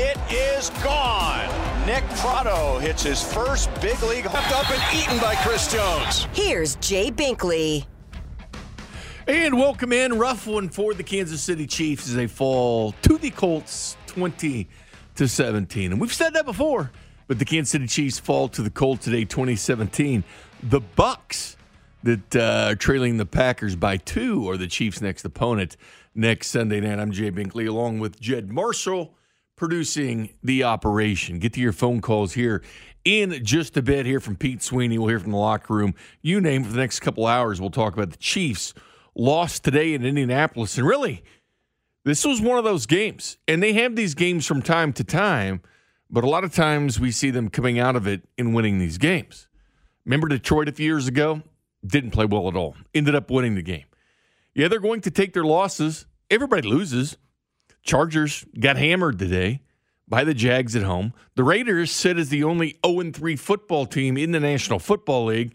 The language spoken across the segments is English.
It is gone. Nick Prado hits his first big league. Left up and eaten by Chris Jones. Here's Jay Binkley. And welcome in. Rough one for the Kansas City Chiefs as they fall to the Colts 20-17. And we've said that before, but the Kansas City Chiefs fall to the Colts today 20-17. The Bucks that are trailing the Packers by 2 are the Chiefs' next opponent next Sunday night. I'm Jay Binkley along with Jed Marshall producing the operation. Get to your phone calls here in just a bit. Hear from Pete Sweeney. We'll hear from the locker room. You name it. For the next couple hours, we'll talk about the Chiefs' loss today in Indianapolis. And really, this was one of those games. And they have these games from time to time, but a lot of times we see them coming out of it and winning these games. Remember Detroit a few years ago? Didn't play well at all. Ended up winning the game. Yeah, they're going to take their losses. Everybody loses. Chargers got hammered today by the Jags at home. The Raiders sit as the only 0-3 football team in the National Football League.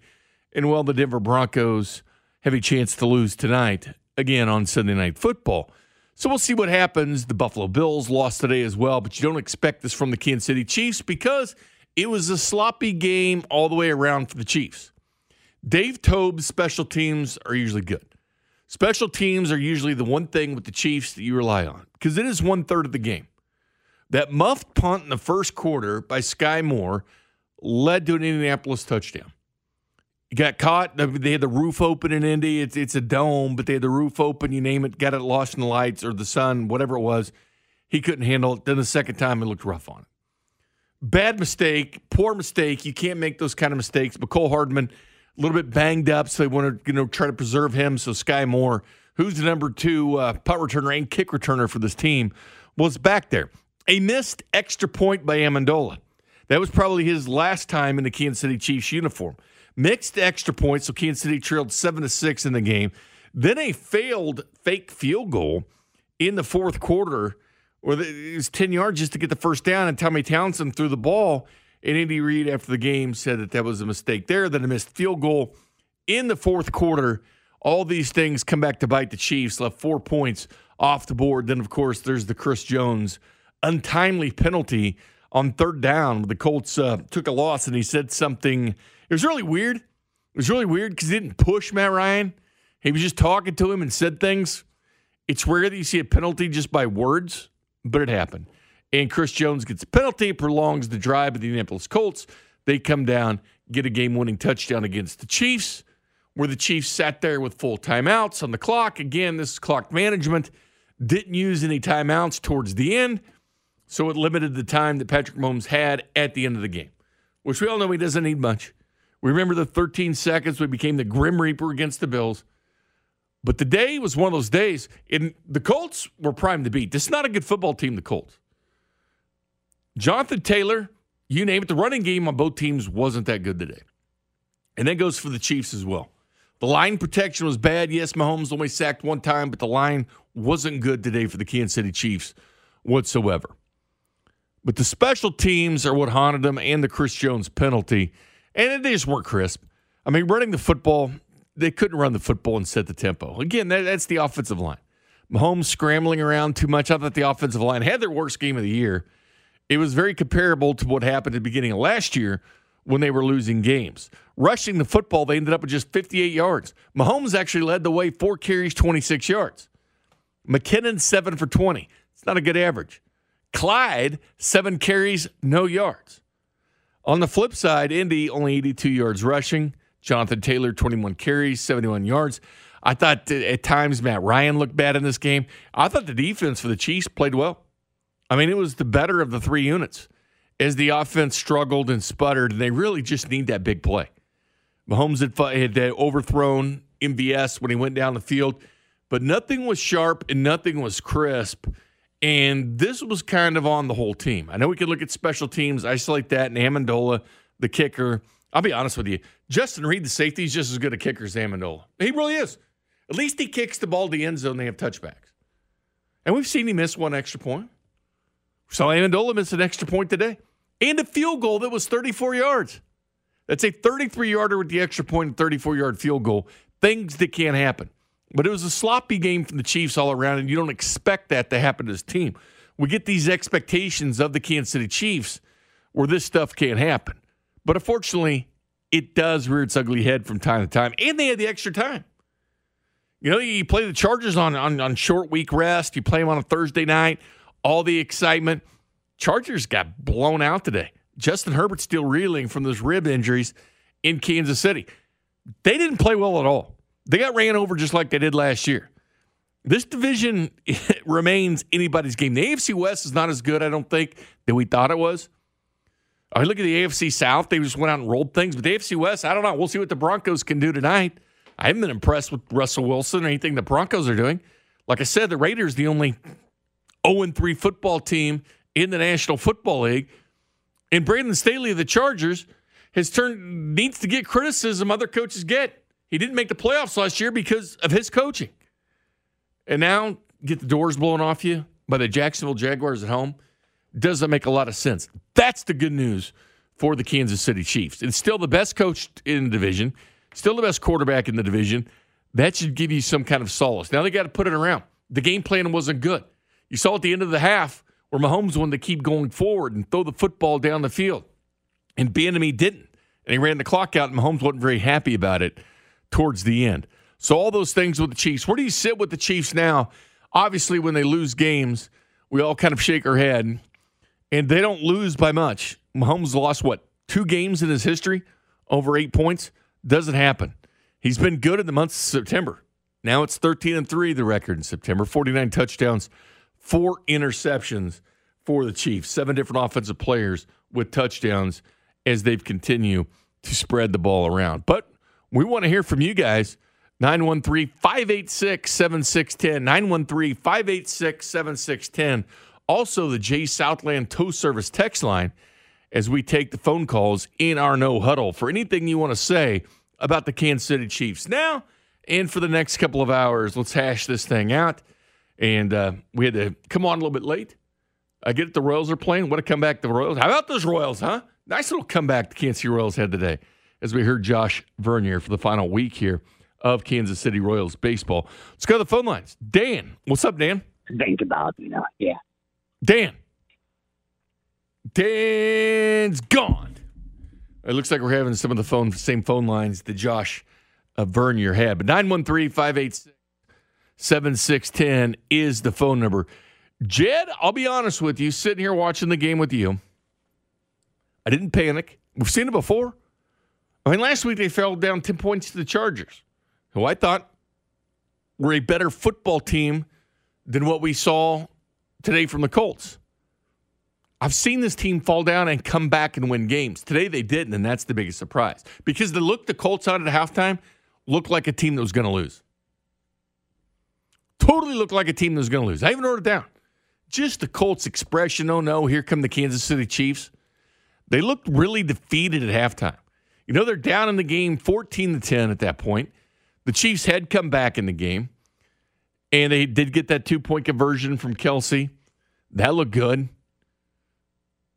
And, well, the Denver Broncos have a chance to lose tonight, again, on Sunday Night Football. So we'll see what happens. The Buffalo Bills lost today as well, but you don't expect this from the Kansas City Chiefs because it was a sloppy game all the way around for the Chiefs. Dave Tobe's special teams are usually good. Special teams are usually the one thing with the Chiefs that you rely on because it is one-third of the game. That muffed punt in the first quarter by Sky Moore led to an Indianapolis touchdown. It got caught. They had the roof open in Indy. It's a dome, but they had the roof open. You name it. Got it lost in the lights or the sun, whatever it was. He couldn't handle it. Then the second time, it looked rough on it. Bad mistake, poor mistake. You can't make those kind of mistakes, but Cole Hardman – a little bit banged up, so they want to try to preserve him. So Sky Moore, who's the number 2 punt returner and kick returner for this team, was back there. A missed extra point by Amendola. That was probably his last time in the Kansas City Chiefs uniform. Mixed extra points, so Kansas City trailed 7-6 in the game. Then a failed fake field goal in the fourth quarter, or it was 10 yards just to get the first down, and Tommy Townsend threw the ball. And Andy Reid, after the game, said that was a mistake there, that a missed field goal in the fourth quarter. All these things come back to bite the Chiefs, left 4 points off the board. Then, of course, there's the Chris Jones untimely penalty on third down. The Colts took a loss, and he said something. It was really weird. It was really weird because he didn't push Matt Ryan. He was just talking to him and said things. It's rare that you see a penalty just by words, but it happened. And Chris Jones gets a penalty, prolongs the drive of the Indianapolis Colts. They come down, get a game-winning touchdown against the Chiefs, where the Chiefs sat there with full timeouts on the clock. Again, this is clock management. Didn't use any timeouts towards the end, so it limited the time that Patrick Mahomes had at the end of the game, which we all know he doesn't need much. We remember the 13 seconds we became the Grim Reaper against the Bills. But the day was one of those days, and the Colts were primed to beat. This is not a good football team, the Colts. Jonathan Taylor, you name it, the running game on both teams wasn't that good today. And that goes for the Chiefs as well. The line protection was bad. Yes, Mahomes only sacked one time, but the line wasn't good today for the Kansas City Chiefs whatsoever. But the special teams are what haunted them and the Chris Jones penalty. And they just weren't crisp. I mean, running the football, they couldn't run the football and set the tempo. Again, that's the offensive line. Mahomes scrambling around too much. I thought the offensive line had their worst game of the year. It was very comparable to what happened at the beginning of last year when they were losing games. Rushing the football, they ended up with just 58 yards. Mahomes actually led the way, 4 carries, 26 yards. McKinnon, 7 for 20. It's not a good average. Clyde, 7 carries, no yards. On the flip side, Indy, only 82 yards rushing. Jonathan Taylor, 21 carries, 71 yards. I thought at times Matt Ryan looked bad in this game. I thought the defense for the Chiefs played well. I mean, it was the better of the three units as the offense struggled and sputtered, and they really just need that big play. Mahomes had overthrown MVS when he went down the field, but nothing was sharp and nothing was crisp, and this was kind of on the whole team. I know we could look at special teams, isolate that, and Amendola, the kicker. I'll be honest with you. Justin Reid, the safety, is just as good a kicker as Amendola. He really is. At least he kicks the ball to the end zone. They have touchbacks. And we've seen him miss one extra point. So Amendola missed an extra point today and a field goal that was 34 yards. That's a 33-yarder with the extra point and 34-yard field goal. Things that can't happen. But it was a sloppy game from the Chiefs all around, and you don't expect that to happen to this team. we get these expectations of the Kansas City Chiefs where this stuff can't happen. But unfortunately, it does rear its ugly head from time to time. And they had the extra time. You know, you play the Chargers on short week rest. You play them on a Thursday night. All the excitement. Chargers got blown out today. Justin Herbert's still reeling from those rib injuries in Kansas City. They didn't play well at all. They got ran over just like they did last year. This division remains anybody's game. The AFC West is not as good, I don't think, that we thought it was. I look at the AFC South. They just went out and rolled things. But the AFC West, I don't know. We'll see what the Broncos can do tonight. I haven't been impressed with Russell Wilson or anything the Broncos are doing. Like I said, the Raiders, the only 0-3 football team in the National Football League. And Brandon Staley of the Chargers needs to get criticism other coaches get. He didn't make the playoffs last year because of his coaching. And now get the doors blown off you by the Jacksonville Jaguars at home. Doesn't make a lot of sense. That's the good news for the Kansas City Chiefs. It's still the best coach in the division, still the best quarterback in the division. That should give you some kind of solace. Now they got to put it around. The game plan wasn't good. You saw at the end of the half where Mahomes wanted to keep going forward and throw the football down the field. And Bieniemy didn't. And he ran the clock out, and Mahomes wasn't very happy about it towards the end. So all those things with the Chiefs. Where do you sit with the Chiefs now? Obviously, when they lose games, we all kind of shake our head. And they don't lose by much. Mahomes lost, 2 games in his history, over 8 points? Doesn't happen. He's been good in the month of September. Now it's 13-3, the record in September. 49 touchdowns, 4 interceptions for the Chiefs. 7 different offensive players with touchdowns as they continue to spread the ball around. But we want to hear from you guys. 913-586-7610. 913-586-7610. Also, the Jay Southland Tow Service text line as we take the phone calls in our No Huddle for anything you want to say about the Kansas City Chiefs now and for the next couple of hours. Let's hash this thing out. And we had to come on a little bit late. I get it. The Royals are playing. What a comeback the Royals. How about those Royals, huh? Nice little comeback the Kansas City Royals had today as we heard Josh Vernier for the final week here of Kansas City Royals baseball. Let's go to the phone lines. Dan. What's up, Dan? Think about, yeah. Dan. Dan's gone. It looks like we're having some of the same phone lines that Josh Vernier had. But 913-586-7610 is the phone number. Jed, I'll be honest with you, sitting here watching the game with you, I didn't panic. We've seen it before. I mean, last week they fell down 10 points to the Chargers, who I thought were a better football team than what we saw today from the Colts. I've seen this team fall down and come back and win games. Today they didn't, and that's the biggest surprise. Because the Colts out at halftime looked like a team that was going to lose. Totally looked like a team that was going to lose. I even wrote it down. Just the Colts expression, oh no, here come the Kansas City Chiefs. They looked really defeated at halftime. You know, they're down in the game 14-10 at that point. The Chiefs had come back in the game. And they did get that 2-point conversion from Kelsey. That looked good.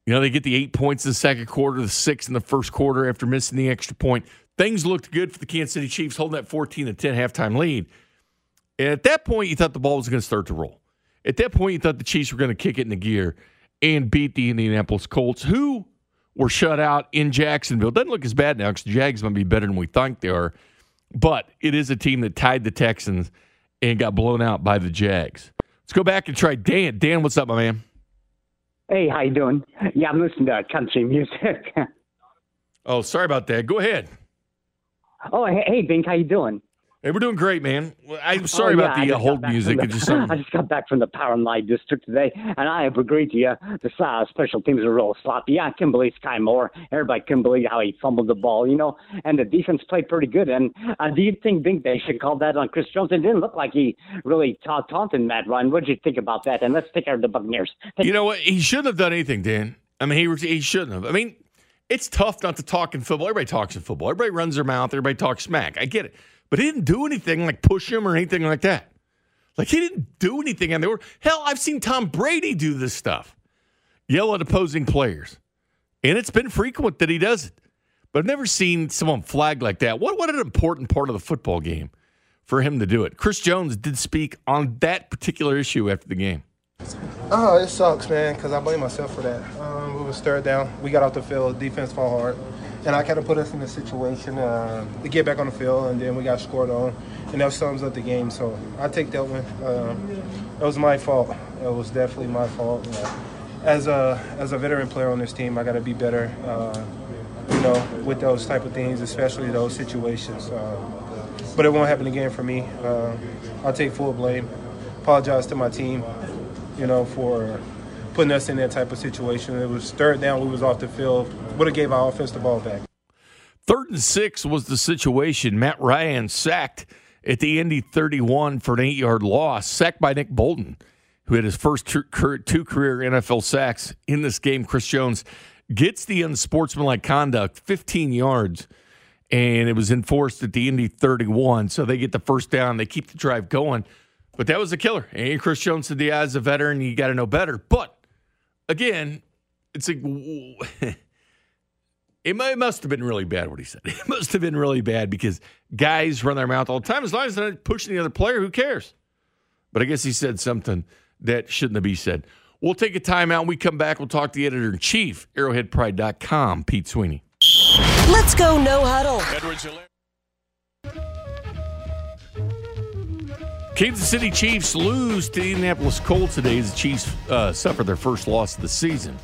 You know, they get the 8 points in the second quarter, the 6 in the first quarter after missing the extra point. Things looked good for the Kansas City Chiefs holding that 14-10 halftime lead. And at that point, you thought the ball was going to start to roll. At that point, you thought the Chiefs were going to kick it into gear and beat the Indianapolis Colts, who were shut out in Jacksonville. Doesn't look as bad now because the Jags might be better than we think they are. But it is a team that tied the Texans and got blown out by the Jags. Let's go back and try Dan. Dan, what's up, my man? Hey, how you doing? Yeah, I'm listening to country music. Oh, sorry about that. Go ahead. Oh, hey, Bink, how you doing? Hey, we're doing great, man. I'm sorry about the hold music. I just got back from the Power and Light District today, and I have agreed to you. The special teams are real sloppy. Yeah, I couldn't believe Sky Moore. Everybody couldn't believe how he fumbled the ball, and the defense played pretty good. And do you think, Bink, they should call that on Chris Jones? It didn't look like he really taunted Matt Ryan. What did you think about that? And let's take care of the Buccaneers. You know what? He shouldn't have done anything, Dan. I mean, he shouldn't have. I mean, it's tough not to talk in football. Everybody talks in football. Everybody runs their mouth. Everybody talks smack. I get it. But he didn't do anything like push him or anything like that. Like, he didn't do anything. And hell, I've seen Tom Brady do this stuff. Yell at opposing players. And it's been frequent that he does it. But I've never seen someone flag like that. What an important part of the football game for him to do it. Chris Jones did speak on that particular issue after the game. Oh, it sucks, man, because I blame myself for that. It was third down. We got off the field. Defense fought hard. And I kind of put us in a situation to get back on the field, and then we got scored on. And that sums up the game. So I take that one. It was my fault. It was definitely my fault. As a veteran player on this team, I got to be better, with those type of things, especially those situations. But it won't happen again for me. I'll take full blame. Apologize to my team, for putting us in that type of situation. It was third down. We was off the field. Would have gave our offense the ball back. 3rd and 6 was the situation. Matt Ryan sacked at the Indy 31 for an 8-yard loss, sacked by Nick Bolton, who had his first two career NFL sacks in this game. Chris Jones gets the unsportsmanlike conduct, 15 yards, and it was enforced at the Indy 31. So they get the first down. They keep the drive going. But that was the killer. And Chris Jones said, yeah, as a veteran, you got to know better. But, again, it's like it must have been really bad what he said. It must have been really bad because guys run their mouth all the time. As long as they're not pushing the other player, who cares? But I guess he said something that shouldn't have been said. We'll take a timeout. When we come back, we'll talk to the editor-in-chief, ArrowheadPride.com, Pete Sweeney. Let's go no huddle. Kansas City Chiefs lose to the Indianapolis Colts today as the Chiefs suffer their first loss of the season.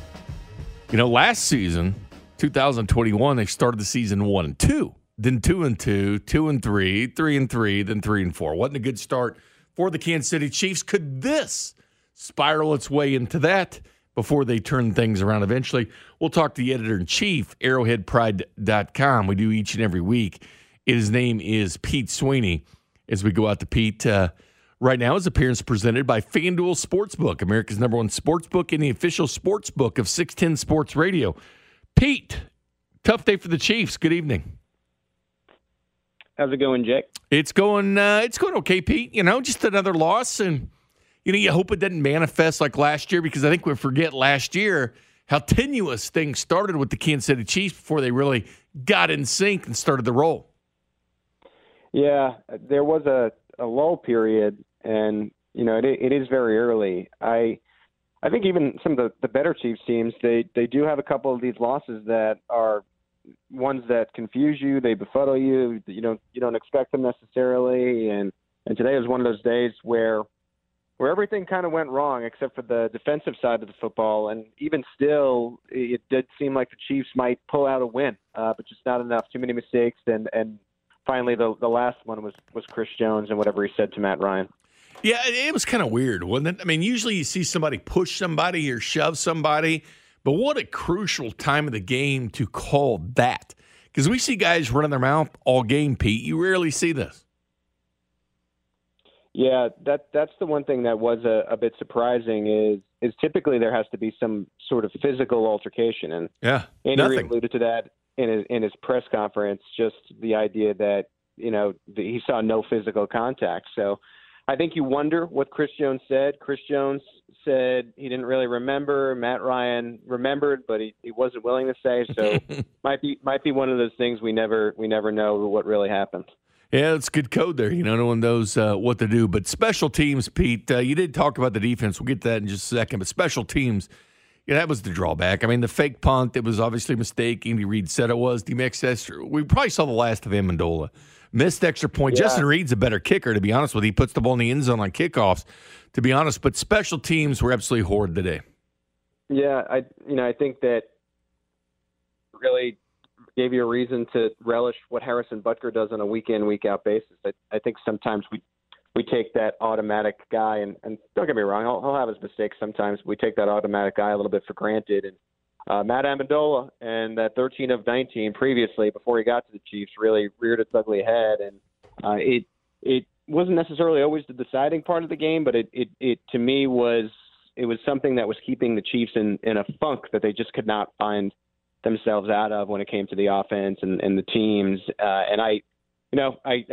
Last season, 2021, they started the season 1-2, then 2-2, 2-3, 3-3, then 3-4. Wasn't a good start for the Kansas City Chiefs. Could this spiral its way into that before they turn things around eventually? We'll talk to the editor-in-chief, ArrowheadPride.com. We do each and every week. His name is Pete Sweeney. As we go out to Pete, right now his appearance presented by FanDuel Sportsbook, America's #1 sportsbook and the official sportsbook of 610 Sports Radio. Pete, tough day for the Chiefs. Good evening. How's it going, Jack? It's going okay, Pete. Just another loss, and you hope it doesn't manifest like last year, because I think we forget last year how tenuous things started with the Kansas City Chiefs before they really got in sync and started the roll. Yeah, there was a lull period, and it is very early. I think even some of the better Chiefs teams, they do have a couple of these losses that are ones that confuse you, they befuddle you. You don't expect them necessarily, and today was one of those days where everything kind of went wrong except for the defensive side of the football, and even still, it did seem like the Chiefs might pull out a win, but just not enough. Too many mistakes, and finally, the last one was Chris Jones and whatever he said to Matt Ryan. Yeah, it was kind of weird, wasn't it? I mean, usually you see somebody push somebody or shove somebody, but what a crucial time of the game to call that. Because we see guys running their mouth all game, Pete. You rarely see this. Yeah, that's the one thing that was a bit surprising is typically there has to be some sort of physical altercation. And yeah, Andy Reid alluded to that in his press conference, just the idea that, he saw no physical contact. So I think you wonder what Chris Jones said. Chris Jones said he didn't really remember. Matt Ryan remembered, but he wasn't willing to say. So might be one of those things we never know what really happened. Yeah, it's good code there. No one knows what to do. But special teams, Pete, you did talk about the defense. We'll get to that in just a second. But special teams, that was the drawback. I mean, the fake punt, it was obviously a mistake. Andy Reid said it was. We probably saw the last of Amendola. Missed extra point. Yeah. Justin Reid's a better kicker, to be honest with you. He puts the ball in the end zone on kickoffs, to be honest. But special teams were absolutely horrid today. Yeah, I think that really gave you a reason to relish what Harrison Butker does on a week in, week out basis. I think sometimes we take that automatic guy, and don't get me wrong, he'll have his mistakes sometimes. We take that automatic guy a little bit for granted. And Matt Amendola and that 13 of 19 previously, before he got to the Chiefs, really reared its ugly head. And it wasn't necessarily always the deciding part of the game, but it to me was something that was keeping the Chiefs in a funk that they just could not find themselves out of when it came to the offense and the teams. I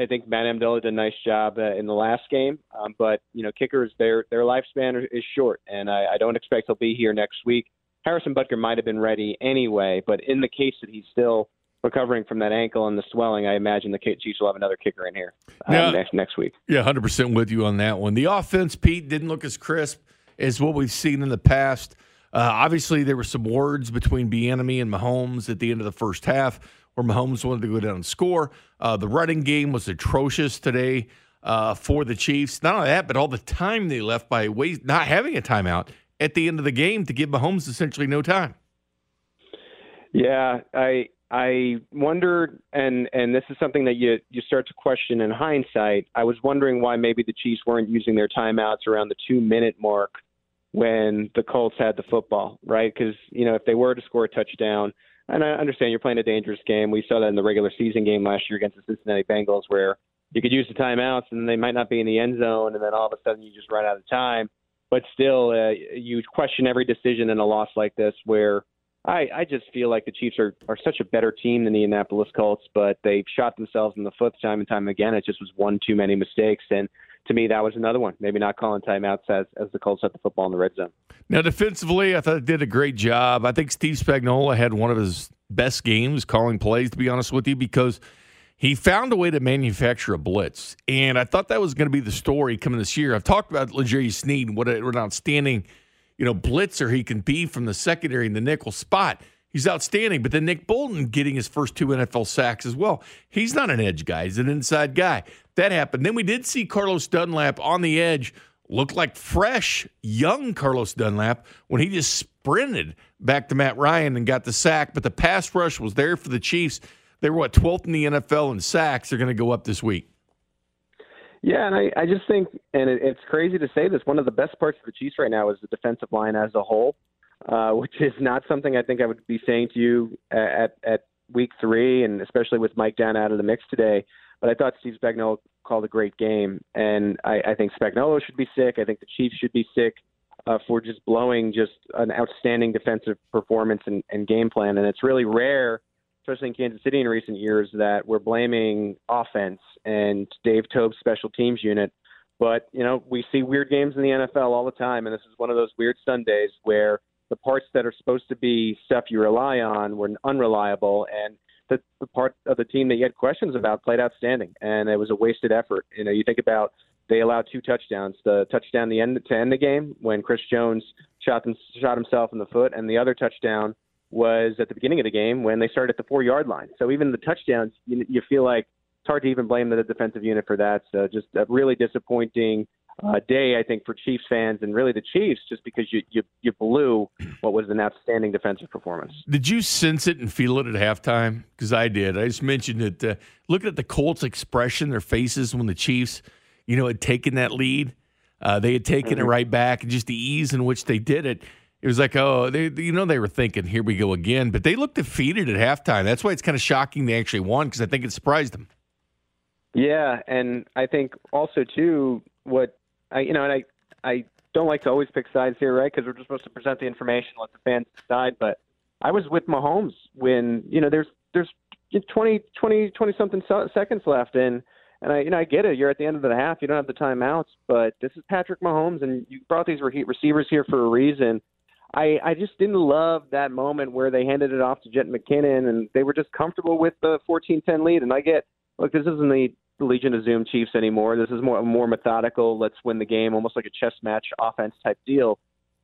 think Matt Amendola did a nice job in the last game, but kickers, their lifespan is short, and I don't expect he'll be here next week. Harrison Butker might have been ready anyway, but in the case that he's still recovering from that ankle and the swelling, I imagine the Chiefs will have another kicker in here next week. Yeah, 100% with you on that one. The offense, Pete, didn't look as crisp is what we've seen in the past. Obviously, there were some words between Bieniemy and Mahomes at the end of the first half where Mahomes wanted to go down and score. The running game was atrocious today for the Chiefs. Not only that, but all the time they left by not having a timeout at the end of the game to give Mahomes essentially no time. Yeah, I wondered, and this is something that you start to question in hindsight. I was wondering why maybe the Chiefs weren't using their timeouts around the 2-minute mark when the Colts had the football, right? Because, you know, if they were to score a touchdown, and I understand you're playing a dangerous game. We saw that in the regular season game last year against the Cincinnati Bengals where you could use the timeouts and they might not be in the end zone, and then all of a sudden you just run out of time. But still, you question every decision in a loss like this where I just feel like the Chiefs are such a better team than the Indianapolis Colts, but they've shot themselves in the foot time and time again. It just was one too many mistakes. And to me, that was another one. Maybe not calling timeouts as the Colts had the football in the red zone. Now, defensively, I thought they did a great job. I think Steve Spagnuolo had one of his best games calling plays, to be honest with you, because he found a way to manufacture a blitz. And I thought that was going to be the story coming this year. I've talked about L'Jarius Sneed and what an outstanding, you know, blitzer he can be from the secondary in the nickel spot. He's outstanding. But then Nick Bolton getting his first 2 NFL sacks as well. He's not an edge guy. He's an inside guy. That happened. Then we did see Carlos Dunlap on the edge. Looked like fresh, young Carlos Dunlap when he just sprinted back to Matt Ryan and got the sack. But the pass rush was there for the Chiefs. They were, 12th in the NFL in sacks. They're going to go up this week. Yeah, and I just think, and it's crazy to say this, one of the best parts of the Chiefs right now is the defensive line as a whole, which is not something I think I would be saying to you at week 3, and especially with Mike down out of the mix today. But I thought Steve Spagnuolo called a great game, and I think Spagnuolo should be sick. I think the Chiefs should be sick for just blowing just an outstanding defensive performance and game plan. And it's really rare, especially in Kansas City in recent years, that we're blaming offense and Dave Tobe's special teams unit. But, you know, we see weird games in the NFL all the time, and this is one of those weird Sundays where the parts that are supposed to be stuff you rely on were unreliable, and the part of the team that you had questions about played outstanding, and it was a wasted effort. You know, you think about they allowed 2 touchdowns, the touchdown to end the game when Chris Jones shot himself in the foot, and the other touchdown was at the beginning of the game when they started at the 4-yard line. So even the touchdowns, you feel like it's hard to even blame the defensive unit for that. So just a really disappointing day, I think, for Chiefs fans and really the Chiefs, just because you blew what was an outstanding defensive performance. Did you sense it and feel it at halftime? Because I did. I just mentioned it. Looking at the Colts' expression, their faces when the Chiefs, you know, had taken that lead, they had taken it right back, and just the ease in which they did it. It was like, oh, they were thinking, here we go again. But they looked defeated at halftime. That's why it's kind of shocking they actually won, because I think it surprised them. Yeah, and I think also, too, I don't like to always pick sides here, right, because we're just supposed to present the information, let the fans decide. But I was with Mahomes when, you know, there's 20-something seconds left in. And I get it. You're at the end of the half. You don't have the timeouts. But this is Patrick Mahomes, and you brought these receivers here for a reason. I just didn't love that moment where they handed it off to Jet McKinnon, and they were just comfortable with the 14-10 lead. And I get, look, this isn't the Legion of Zoom Chiefs anymore. This is more methodical, let's win the game, almost like a chess match offense type deal.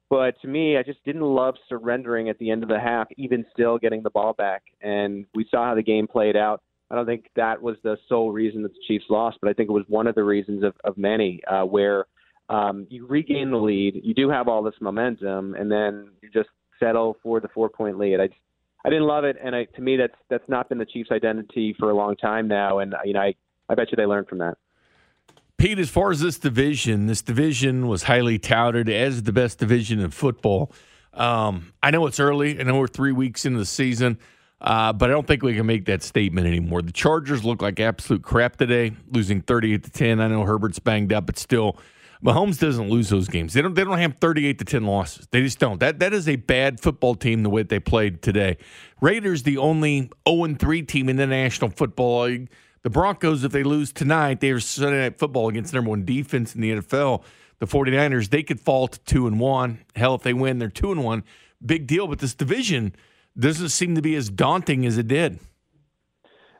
But to me, I just didn't love surrendering at the end of the half, even still getting the ball back. And we saw how the game played out. I don't think that was the sole reason that the Chiefs lost, but I think it was one of the reasons of many where you regain the lead, you do have all this momentum, and then you just settle for the 4-point lead. I didn't love it, and to me that's not been the Chiefs' identity for a long time now, and you know I bet you they learned from that. Pete, as far as this division was highly touted as the best division in football. I know it's early. I know we're 3 weeks into the season. But I don't think we can make that statement anymore. The Chargers look like absolute crap today, losing 38-10. I know Herbert's banged up, but still, Mahomes doesn't lose those games. They don't have 38-10 losses. They just don't. That is a bad football team the way they played today. Raiders, the only 0-3 team in the National Football League. The Broncos, if they lose tonight, they are Sunday Night Football against the number 1 defense in the NFL. The 49ers, they could fall to 2-1. Hell, if they win, they're 2-1. Big deal, but this division doesn't seem to be as daunting as it did.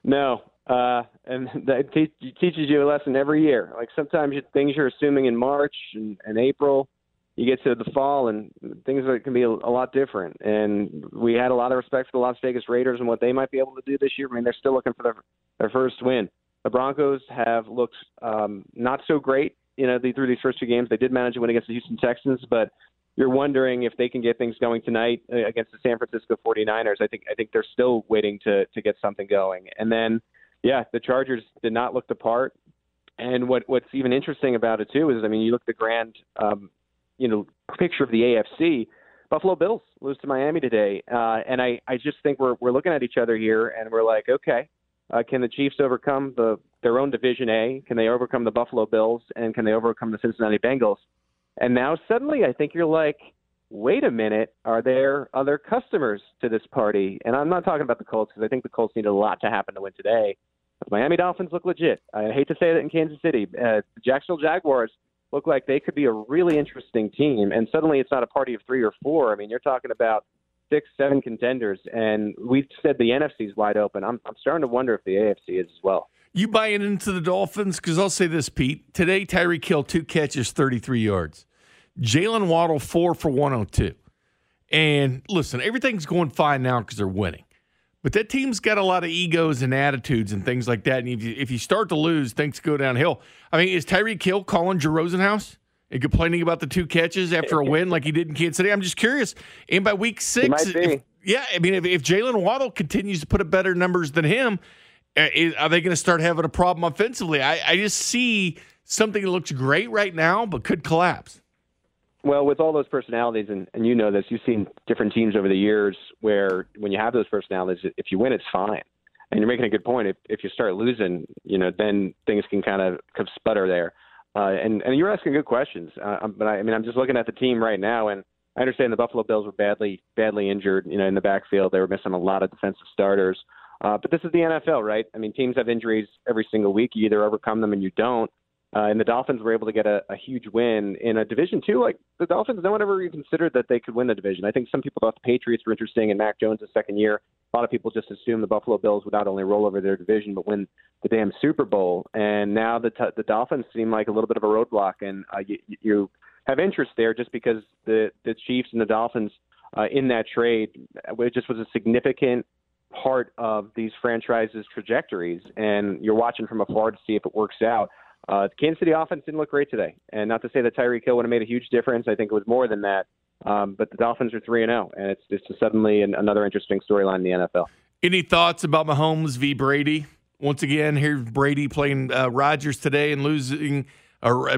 No, and that teaches you a lesson every year. Like sometimes things you're assuming in March and April you get to the fall and things that can be a lot different. And we had a lot of respect for the Las Vegas Raiders and what they might be able to do this year. I mean, they're still looking for their first win. The Broncos have looked not so great, through these first two games. They did manage to win against the Houston Texans, but you're wondering if they can get things going tonight against the San Francisco 49ers. I think they're still waiting to get something going. And then, the Chargers did not look the part. And what's even interesting about it, too, is, you look at the grand picture of the AFC. Buffalo Bills lose to Miami today. And I just think we're looking at each other here, and we're like, okay, can the Chiefs overcome their own Division A? Can they overcome the Buffalo Bills? And can they overcome the Cincinnati Bengals? And now suddenly I think you're like, wait a minute, are there other customers to this party? And I'm not talking about the Colts, because I think the Colts need a lot to happen to win today. But the Miami Dolphins look legit. I hate to say that in Kansas City. The Jacksonville Jaguars look like they could be a really interesting team. And suddenly it's not a party of three or four. You're talking about 6, 7 contenders. And we've said the NFC is wide open. I'm starting to wonder if the AFC is as well. You buying into the Dolphins? Because I'll say this, Pete. Today, Tyreek Hill, 2 catches, 33 yards. Jaylen Waddle, 4 for 102. And listen, everything's going fine now because they're winning. But that team's got a lot of egos and attitudes and things like that. And if you start to lose, things go downhill. Is Tyreek Hill calling Joe Rosenhaus and complaining about the 2 catches after a win like he did in Kansas City? I'm just curious. And by week 6, if Jaylen Waddle continues to put up better numbers than him, are they going to start having a problem offensively? I just see something that looks great right now but could collapse. Well, with all those personalities, and this, you've seen different teams over the years where when you have those personalities, if you win, it's fine. And you're making a good point. If you start losing, then things can kind of sputter there. And you're asking good questions. But I'm just looking at the team right now, and I understand the Buffalo Bills were badly injured, in the backfield. They were missing a lot of defensive starters. But this is the NFL, right? Teams have injuries every single week. You either overcome them and you don't. And the Dolphins were able to get a huge win in a division, too. Like, the Dolphins, no one ever even considered that they could win the division. I think some people thought the Patriots were interesting and Mac Jones' second year. A lot of people just assumed the Buffalo Bills would not only roll over their division but win the damn Super Bowl. And now the Dolphins seem like a little bit of a roadblock, and you have interest there just because the Chiefs and the Dolphins in that trade, it just was a significant part of these franchises' trajectories. And you're watching from afar to see if it works out. The Kansas City offense didn't look great today. And not to say that Tyreek Hill would have made a huge difference. I think it was more than that. But the Dolphins are 3-0, and it's suddenly another interesting storyline in the NFL. Any thoughts about Mahomes v. Brady? Once again, here's Brady playing Rodgers today and losing.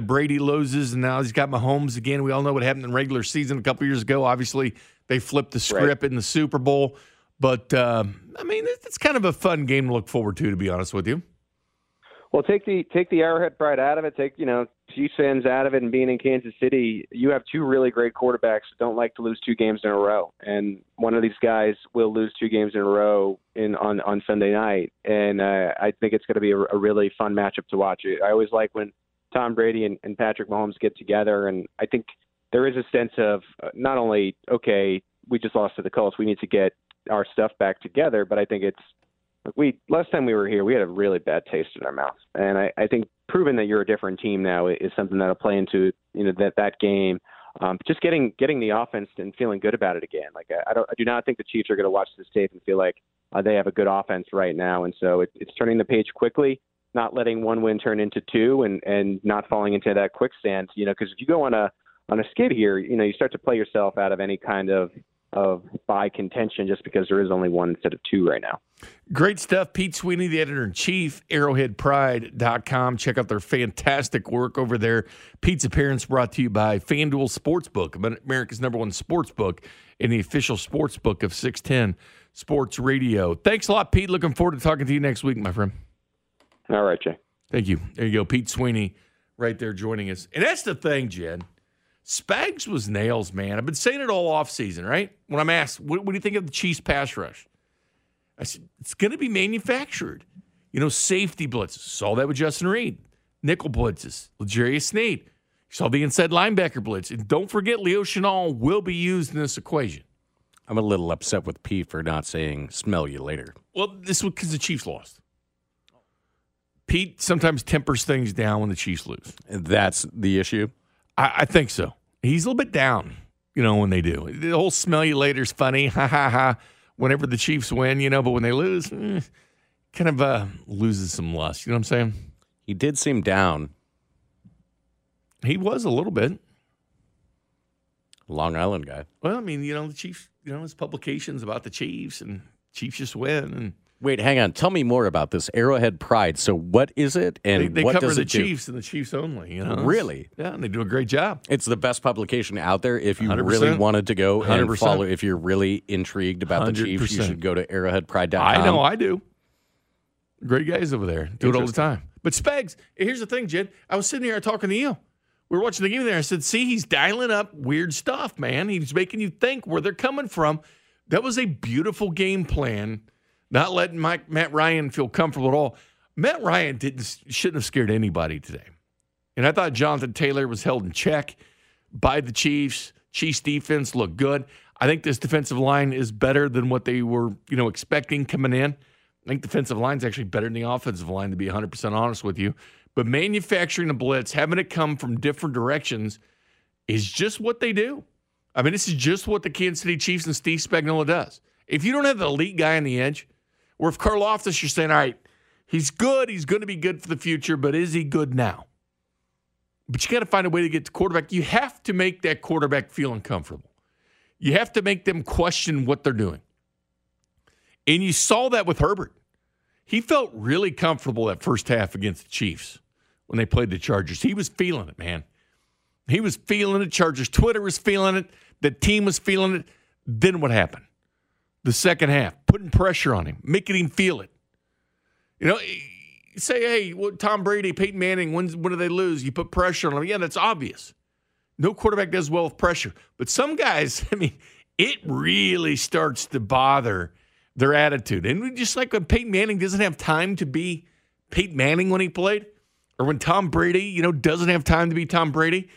Brady loses, and now he's got Mahomes again. We all know what happened in regular season a couple years ago. Obviously, they flipped the script in the Super Bowl. But, it's kind of a fun game to look forward to be honest with you. Well, take the Arrowhead pride out of it. Take Chiefs fans out of it, and being in Kansas City, you have two really great quarterbacks that don't like to lose two games in a row, and one of these guys will lose two games in a row on Sunday night, and I think it's going to be a really fun matchup to watch. I always like when Tom Brady and Patrick Mahomes get together, and I think there is a sense of not only okay, we just lost to the Colts, we need to get our stuff back together, but I think it's last time we were here, we had a really bad taste in our mouth. And I think proving that you're a different team now is something that'll play into, that game. Just getting the offense and feeling good about it again. Like I do not think the Chiefs are going to watch this tape and feel like they have a good offense right now. And so it's turning the page quickly, not letting one win turn into two and not falling into that quicksand, because if you go on a skid here, you start to play yourself out of any kind of by contention just because there is only one instead of two right now. Great stuff. Pete Sweeney, the editor-in-chief, ArrowheadPride.com. Check out their fantastic work over there. Pete's appearance brought to you by FanDuel Sportsbook, America's #1 sportsbook and the official sportsbook of 610 Sports Radio. Thanks a lot, Pete. Looking forward to talking to you next week, my friend. All right, Jay. Thank you. There you go. Pete Sweeney right there joining us. And that's the thing, Jed. Spags was nails, man. I've been saying it all offseason, right? When I'm asked, what do you think of the Chiefs pass rush? I said, it's going to be manufactured. Safety blitzes. Saw that with Justin Reid. Nickel blitzes. L'Jarius Sneed. Saw the inside linebacker blitz. And don't forget, Leo Chenal will be used in this equation. I'm a little upset with P for not saying smell you later. Well, this was because the Chiefs lost. Pete sometimes tempers things down when the Chiefs lose. And that's the issue? I think so. He's a little bit down, you know, when they do. The whole smell you later's funny, whenever the Chiefs win, you know, but when they lose, kind of loses some lust. You know what I'm saying? He did seem down. He was a little bit. Long Island guy. Well, I mean, you know, the Chiefs, you know, his publications about the Chiefs and Chiefs just win. And wait, hang on. Tell me more about this Arrowhead Pride. So what is it, and they what does it do? They cover the Chiefs and the Chiefs only. You know? Really? Yeah, and they do a great job. It's the best publication out there. If you really wanted to go and 100%. Follow, if you're really intrigued about 100%. The Chiefs, you should go to ArrowheadPride.com. I know I do. Great guys over there. Do it all the time. But Spags, here's the thing, Jed. I was sitting here talking to you. We were watching the game there. I said, see, he's dialing up weird stuff, man. He's making you think where they're coming from. That was a beautiful game plan. Not letting Matt Ryan feel comfortable at all. Matt Ryan shouldn't have scared anybody today. And I thought Jonathan Taylor was held in check by the Chiefs. Chiefs defense looked good. I think this defensive line is better than what they were, you know, expecting coming in. I think defensive line's actually better than the offensive line, to be 100% honest with you. But manufacturing a blitz, having it come from different directions, is just what they do. I mean, this is just what the Kansas City Chiefs and Steve Spagnuolo does. If you don't have the elite guy on the edge, or if Karlaftis, you're saying, all right, he's good. He's going to be good for the future, but is he good now? But you got to find a way to get the quarterback. You have to make that quarterback feel uncomfortable. You have to make them question what they're doing. And you saw that with Herbert. He felt really comfortable that first half against the Chiefs when they played the Chargers. He was feeling it, man. He was feeling it. Chargers Twitter was feeling it. The team was feeling it. Then what happened? The second half, putting pressure on him, making him feel it. You know, say, hey, well, Tom Brady, Peyton Manning, when do they lose? You put pressure on them. Yeah, that's obvious. No quarterback does well with pressure. But some guys, I mean, it really starts to bother their attitude. And just like when Peyton Manning doesn't have time to be Peyton Manning when he played, or when Tom Brady, you know, doesn't have time to be Tom Brady,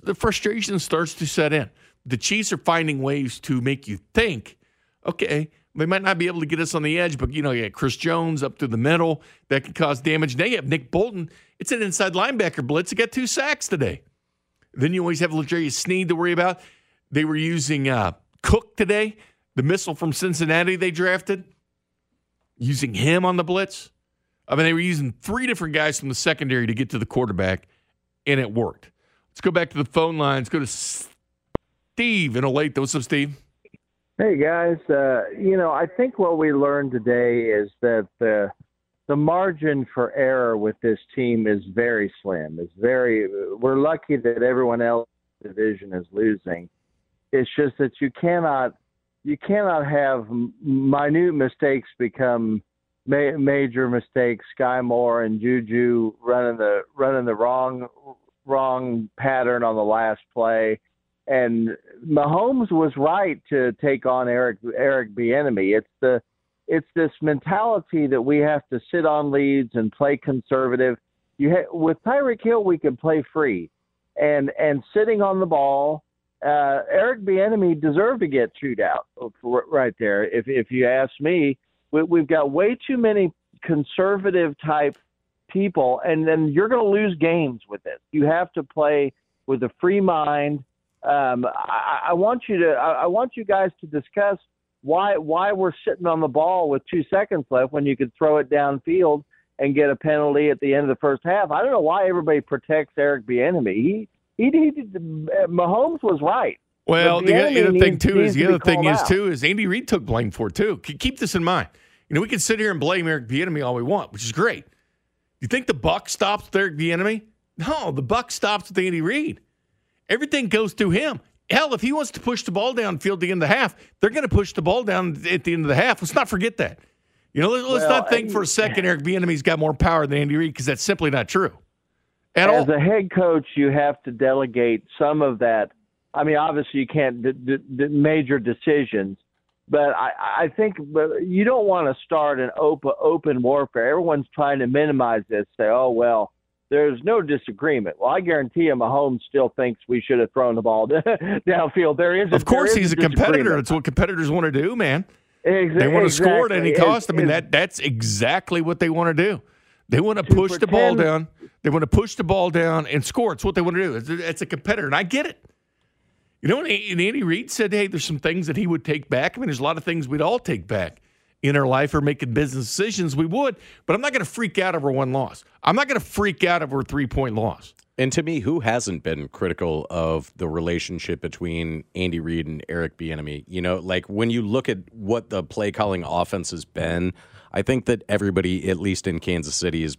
the frustration starts to set in. The Chiefs are finding ways to make you think, okay, they might not be able to get us on the edge, but, you know, you got Chris Jones up through the middle. That can cause damage. Now you have Nick Bolton. It's an inside linebacker blitz. He got 2 sacks today. Then you always have L'Jarius Sneed to worry about. They were using Cook today, the missile from Cincinnati they drafted, using him on the blitz. I mean, they were using 3 different guys from the secondary to get to the quarterback, and it worked. Let's go back to the phone lines. Go to Steve in Olathe. What's up, Steve? Hey, guys. You know, I think what we learned today is that the margin for error with this team is very slim. We're lucky that everyone else in the division is losing. It's just that you cannot have minute mistakes become major mistakes. Sky Moore and Juju running the wrong pattern on the last play. And Mahomes was right to take on Eric Bieniemy. It's this mentality that we have to sit on leads and play conservative. With Tyreek Hill, we can play free, and sitting on the ball. Eric Bieniemy deserved to get chewed out right there. If you ask me, we've got way too many conservative type people, and then you're going to lose games with this. You have to play with a free mind. I want you guys to discuss why we're sitting on the ball with 2 seconds left when you could throw it downfield and get a penalty at the end of the first half. I don't know why everybody protects Eric Bieniemy. Mahomes was right. Well, the other thing is Andy Reid took blame for it too. Keep this in mind. You know, we can sit here and blame Eric Bieniemy all we want, which is great. You think the buck stops with Eric Bieniemy? No, the buck stops with Andy Reid. Everything goes through him. Hell, if he wants to push the ball downfield at the end of the half, they're going to push the ball down at the end of the half. Let's not forget that. You know, let's not think for a second Eric Bieniemy's got more power than Andy Reid, because that's simply not true at all. As a head coach, you have to delegate some of that. I mean, obviously you can't major decisions, but I think you don't want to start an open warfare. Everyone's trying to minimize this, say, oh, well, there's no disagreement. Well, I guarantee you Mahomes still thinks we should have thrown the ball downfield. There is. Of course, he's a competitor. It's what competitors want to do, man. Exactly. They want to score at any cost. I mean, that's exactly what they want to do. They want to push the ball down. They want to push the ball down and score. It's what they want to do. It's a competitor, and I get it. You know, and Andy Reid said, hey, there's some things that he would take back. I mean, there's a lot of things we'd all take back in our life or making business decisions. We would, but I'm not going to freak out over one loss. I'm not going to freak out over a three-point loss. And to me, who hasn't been critical of the relationship between Andy Reid and Eric Bieniemy? You know, like when you look at what the play-calling offense has been, I think that everybody, at least in Kansas City, is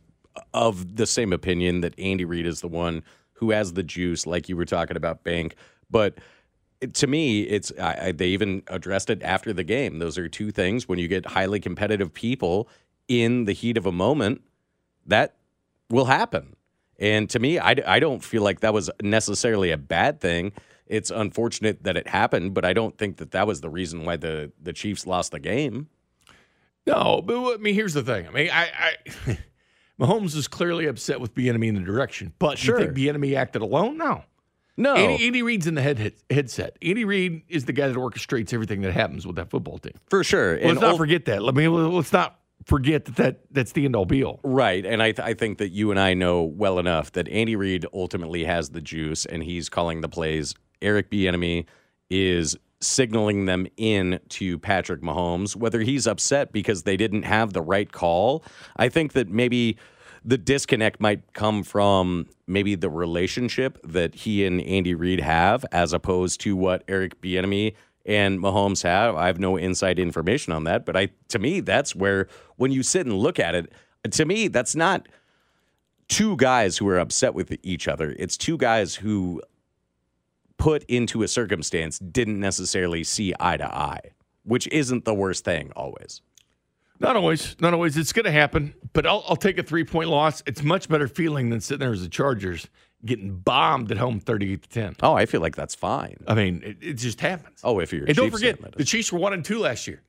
of the same opinion that Andy Reid is the one who has the juice, like you were talking about, Bank. But to me, they even addressed it after the game. Those are two things. When you get highly competitive people in the heat of a moment, that will happen. And to me, I don't feel like that was necessarily a bad thing. It's unfortunate that it happened, but I don't think that that was the reason why the Chiefs lost the game. No, but I mean, here's the thing. I mean, Mahomes is clearly upset with Bieniemy in the direction, but sure. You think Bieniemy acted alone? No. Andy Reid's in the headset. Andy Reid is the guy that orchestrates everything that happens with that football team. For sure. Let's not forget that. Let's not forget that's the end-all be-all. Right, and I think that you and I know well enough that Andy Reid ultimately has the juice, and he's calling the plays. Eric Bieniemy is signaling them in to Patrick Mahomes, whether he's upset because they didn't have the right call. I think that maybe the disconnect might come from maybe the relationship that he and Andy Reid have as opposed to what Eric Bieniemy and Mahomes have. I have no inside information on that, but to me, that's where when you sit and look at it, to me, that's not two guys who are upset with each other. It's two guys who put into a circumstance didn't necessarily see eye to eye, which isn't the worst thing always. Not always. It's going to happen, but I'll take a three-point loss. It's much better feeling than sitting there as the Chargers getting bombed at home 38-10. Oh, I feel like that's fine. I mean, it just happens. Oh, if you're a Chiefs fan, and don't forget, the Chiefs were 1-2 last year.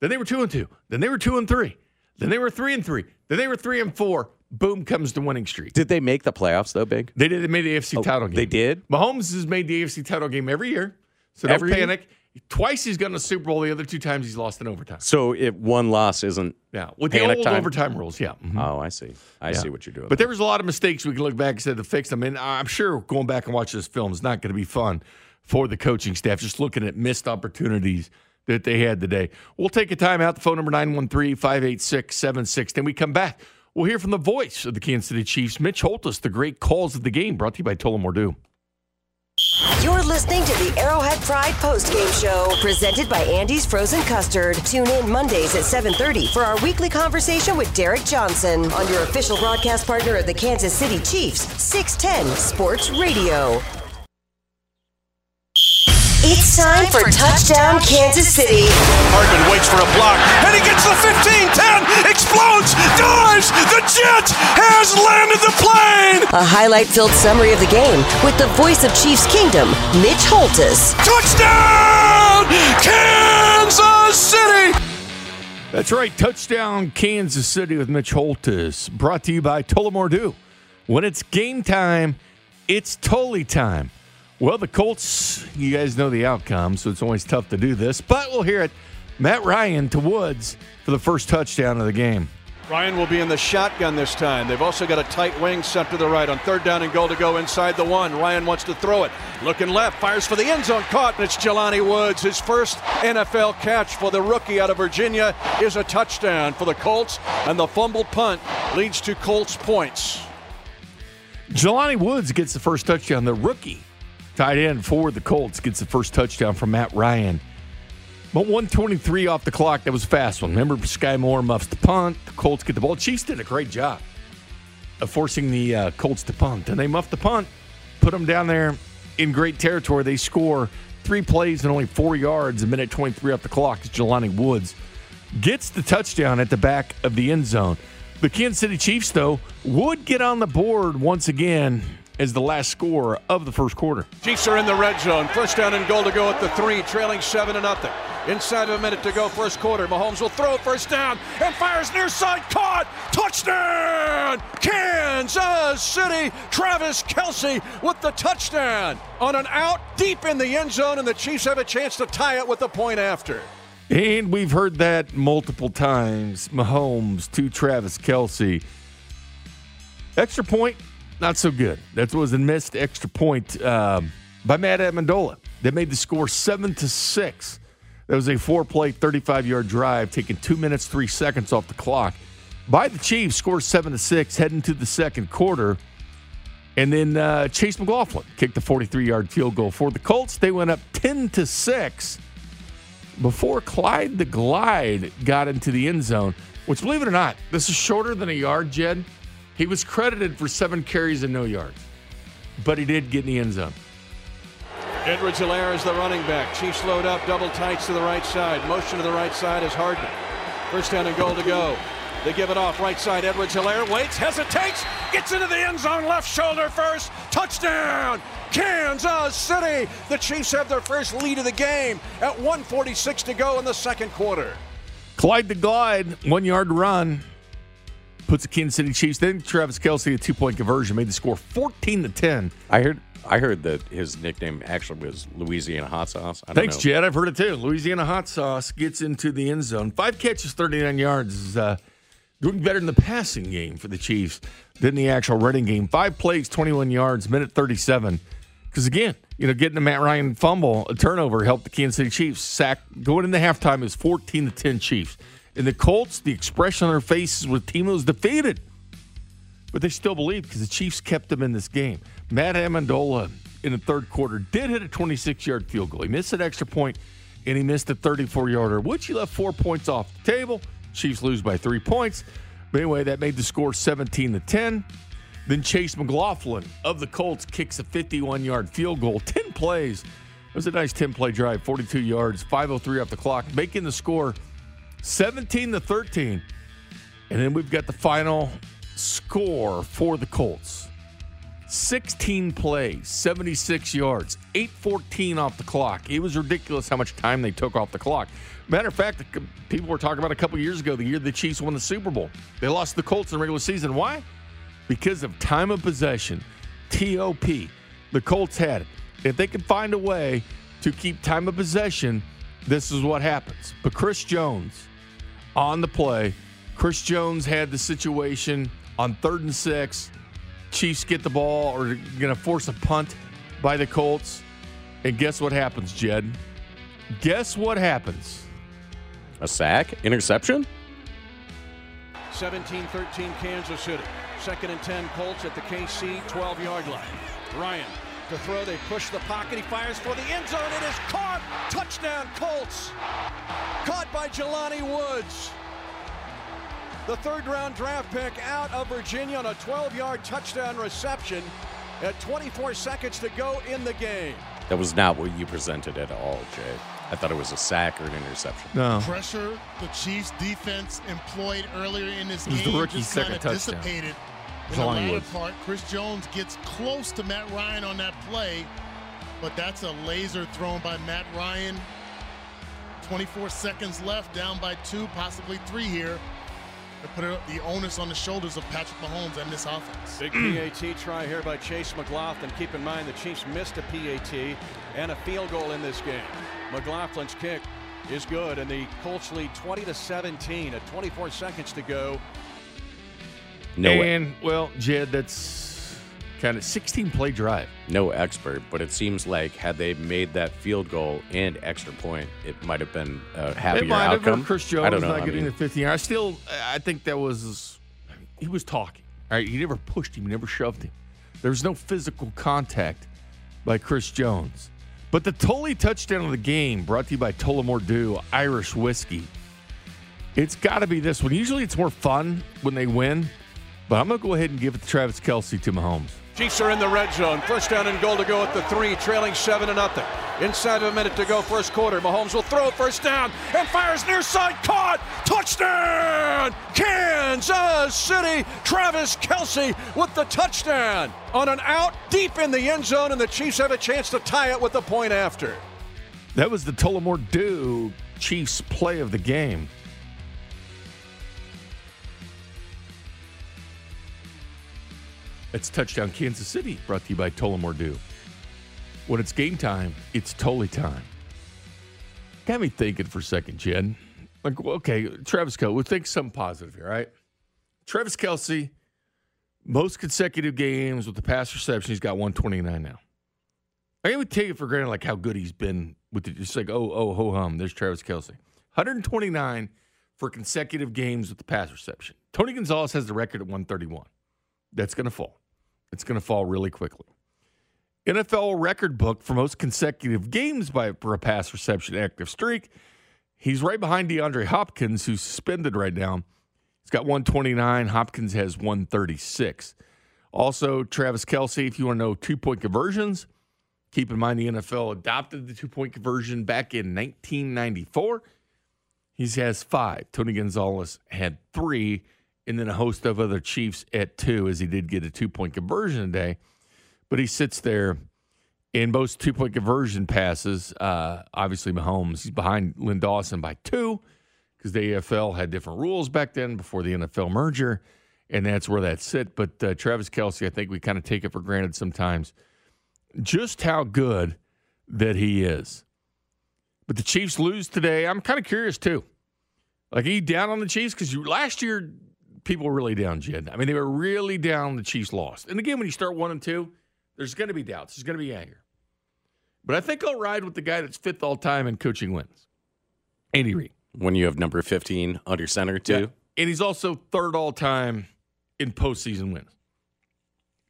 Then they were 2-2. Then they were 2-3. Then they were 3-3. Then they were 3-4. Boom comes the winning streak. Did they make the playoffs though, Big? They did. They made the AFC title game. They did. Mahomes has made the AFC title game every year. So don't panic. Twice he's gotten a Super Bowl. The other two times he's lost in overtime. So if one loss isn't with the old overtime rules, yeah. Mm-hmm. Oh, I see. I see what you're doing. But there was a lot of mistakes we can look back and say to fix them. And I'm sure going back and watching this film is not going to be fun for the coaching staff, just looking at missed opportunities that they had today. We'll take a timeout. The phone number 913-586-7610. Then we come back. We'll hear from the voice of the Kansas City Chiefs, Mitch Holtis, the great calls of the game, brought to you by Tullamore Dew. You're listening to the Arrowhead Pride postgame show, presented by Andy's Frozen Custard. Tune in Mondays at 7:30 for our weekly conversation with Derek Johnson on your official broadcast partner of the Kansas City Chiefs, 610 Sports Radio. It's time for Touchdown Kansas City. Hartman waits for a block, and he gets the 15, 10, explodes, dives, the Jet has landed the plane! A highlight-filled summary of the game with the voice of Chiefs Kingdom, Mitch Holtis. Touchdown Kansas City! That's right, Touchdown Kansas City with Mitch Holtis, brought to you by Tullamore Dew. When it's game time, it's Tully time. Well, the Colts, you guys know the outcome, so it's always tough to do this, but we'll hear it. Matt Ryan to Woods for the first touchdown of the game. Ryan will be in the shotgun this time. They've also got a tight wing set to the right on third down and goal to go inside the one. Ryan wants to throw it. Looking left, fires for the end zone, caught, and it's Jelani Woods. His first NFL catch for the rookie out of Virginia is a touchdown for the Colts, and the fumble punt leads to Colts points. Jelani Woods gets the first touchdown, the rookie. Tight end for the Colts gets the first touchdown from Matt Ryan. But 1:23 off the clock, that was a fast one. Remember, Sky Moore muffs the punt. The Colts get the ball. Chiefs did a great job of forcing the Colts to punt. And they muffed the punt, put them down there in great territory. They score 3 plays and only 4 yards. 1:23 off the clock as Jelani Woods gets the touchdown at the back of the end zone. The Kansas City Chiefs, though, would get on the board once again as the last score of the first quarter. Chiefs are in the red zone. First down and goal to go at the 3, trailing 7-0. Inside of a minute to go, first quarter. Mahomes will throw, first down, and fires near side, caught, touchdown! Kansas City, Travis Kelce with the touchdown on an out deep in the end zone, and the Chiefs have a chance to tie it with a point after. And we've heard that multiple times. Mahomes to Travis Kelce. Extra point, not so good. That was a missed extra point by Matt Amendola. They made the score 7-6. That was a four-play, 35-yard drive, taking 2 minutes, 3 seconds off the clock. By the Chiefs, scored 7-6, heading to the second quarter. And then Chase McLaughlin kicked the 43-yard field goal for the Colts. They went up 10-6 before Clyde the Glide got into the end zone, which, believe it or not, this is shorter than a yard, Jed. He was credited for 7 carries and no yards, but he did get in the end zone. Edwards-Hilaire is the running back. Chiefs load up, double tights to the right side. Motion to the right side is Hardman. First down and goal to go. They give it off right side. Edwards-Hilaire waits, hesitates, gets into the end zone, left shoulder first. Touchdown, Kansas City. The Chiefs have their first lead of the game at 1:46 to go in the second quarter. Clyde the Glide, 1-yard run, puts the Kansas City Chiefs. Then Travis Kelce, a 2-point conversion, made the score 14-10. I heard that his nickname actually was Louisiana Hot Sauce. Thanks, Jed. I've heard it too. Louisiana Hot Sauce gets into the end zone. 5 catches, 39 yards is doing better in the passing game for the Chiefs than the actual running game. 5 plays, 21 yards, minute 37. Because, again, getting the Matt Ryan fumble, a turnover, helped the Kansas City Chiefs. Sack going into halftime is 14-10 Chiefs. And the Colts, the expression on their faces was team was defeated. But they still believed because the Chiefs kept them in this game. Matt Amendola in the third quarter did hit a 26-yard field goal. He missed an extra point, and he missed a 34-yarder, which he left 4 points off the table. Chiefs lose by 3 points. But anyway, that made the score 17-10. Then Chase McLaughlin of the Colts kicks a 51-yard field goal. 10 plays. It was a nice 10-play drive, 42 yards, 5:03 off the clock, making the score 17-13. And then we've got the final score for the Colts. 16 plays, 76 yards, 8:14 off the clock. It was ridiculous how much time they took off the clock. Matter of fact, people were talking about a couple years ago, the year the Chiefs won the Super Bowl. They lost the Colts in the regular season. Why? Because of time of possession, TOP. The Colts had it. If they could find a way to keep time of possession, this is what happens. But Chris Jones on the play. Chris Jones had the situation on 3rd and 6. Chiefs get the ball or going to force a punt by the Colts. And guess what happens, Jed? Guess what happens? A sack? Interception? 17-13 Kansas City. 2nd and 10 Colts at the KC 12-yard line. Ryan to throw. They push the pocket. He fires for the end zone. It is caught. Touchdown Colts. Caught by Jelani Woods. The 3rd-round draft pick out of Virginia on a 12-yard touchdown reception at 24 seconds to go in the game. That was not what you presented at all, Jay. I thought it was a sack or an interception. No. Pressure the Chiefs' defense employed earlier in this game. It was the rookie's second touchdown. Dissipated. In the latter part, Chris Jones gets close to Matt Ryan on that play, but that's a laser thrown by Matt Ryan. 24 seconds left, down by 2, possibly 3 here. Put the onus on the shoulders of Patrick Mahomes and this offense. Big PAT try here by Chase McLaughlin. Keep in mind the Chiefs missed a PAT and a field goal in this game. McLaughlin's kick is good, and the Colts lead 20-17 at 24 seconds to go. Well, Jed, that's kind of 16-play drive. No expert, but it seems like had they made that field goal and extra point, it might have been a happier outcome. Chris Jones not getting the 15. I think that was he was talking. All right, he never pushed him, never shoved him. There was no physical contact by Chris Jones. But the Tully touchdown of the game, brought to you by Tullamore Dew Irish Whiskey. It's got to be this one. Usually it's more fun when they win, but I'm going to go ahead and give it to Travis Kelce to Mahomes. Chiefs are in the red zone. First down and goal to go at the 3, trailing 7-0. Inside of a minute to go, first quarter. Mahomes will throw, first down, and fires near side, caught, touchdown! Kansas City, Travis Kelce with the touchdown on an out deep in the end zone, and the Chiefs have a chance to tie it with a point after. That was the Tullamore Dew Chiefs play of the game. It's Touchdown Kansas City, brought to you by Tullamore Dew. When it's game time, it's Tully time. Got me thinking for a second, Jed. Like, okay, Travis Kelce, we'll think something positive here, right? Travis Kelce most consecutive games with the pass reception. He's got 129 now. I think we take it for granted, like how good he's been with it. It's like, oh, ho hum. There's Travis Kelce, 129 for consecutive games with the pass reception. Tony Gonzalez has the record at 131. That's going to fall. It's going to fall really quickly. NFL record book for most consecutive games for a pass reception active streak. He's right behind DeAndre Hopkins, who's suspended right now. He's got 129. Hopkins has 136. Also, Travis Kelce, if you want to know two-point conversions, keep in mind the NFL adopted the two-point conversion back in 1994. He has 5. Tony Gonzalez had 3, and then a host of other Chiefs at 2, as he did get a two-point conversion today. But he sits there in most two-point conversion passes. Obviously, Mahomes, he's behind Lynn Dawson by 2 because the AFL had different rules back then before the NFL merger, and that's where that sit. But Travis Kelce, I think we kind of take it for granted sometimes just how good that he is. But the Chiefs lose today. I'm kind of curious, too. Like, are you down on the Chiefs? Because last year, people were really down, Jed. I mean, they were really down. The Chiefs lost. And again, when you start 1-2, there's going to be doubts. There's going to be anger. But I think I'll ride with the guy that's 5th all-time in coaching wins, Andy Reid. When you have number 15 under center, too. Yeah. And he's also 3rd all-time in postseason wins.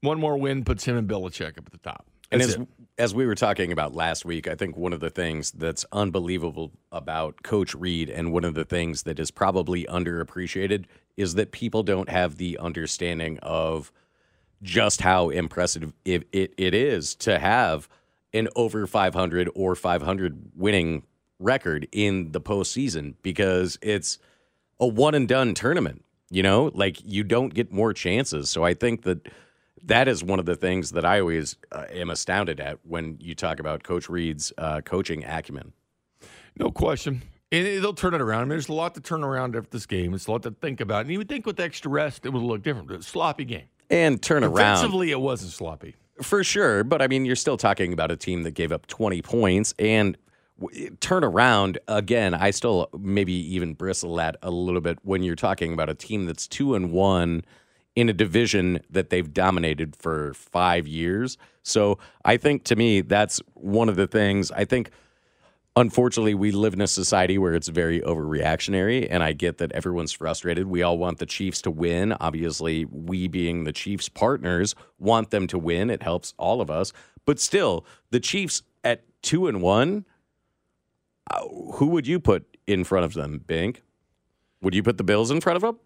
One more win puts him and Belichick up at the top. And as we were talking about last week, I think one of the things that's unbelievable about Coach Reid, and one of the things that is probably underappreciated, is that people don't have the understanding of just how impressive it is to have an over 500 or 500 winning record in the postseason, because it's a one-and-done tournament. You know, like, you don't get more chances. So I think that is one of the things that I always am astounded at when you talk about Coach Reid's coaching acumen. No question. And they'll turn it around. I mean, there's a lot to turn around after this game. It's a lot to think about. And you would think with extra rest, it would look different. But it's a sloppy game. And turn around. Defensively, it wasn't sloppy. For sure. But, I mean, you're still talking about a team that gave up 20 points. And turn around, again, I still maybe even bristle at a little bit when you're talking about a team that's 2-1 in a division that they've dominated for 5 years. So I think, to me, that's one of the things. I think, unfortunately, we live in a society where it's very overreactionary, and I get that everyone's frustrated. We all want the Chiefs to win. Obviously, we being the Chiefs partners want them to win. It helps all of us. But still, the Chiefs at 2-1, who would you put in front of them, Bink? Would you put the Bills in front of them?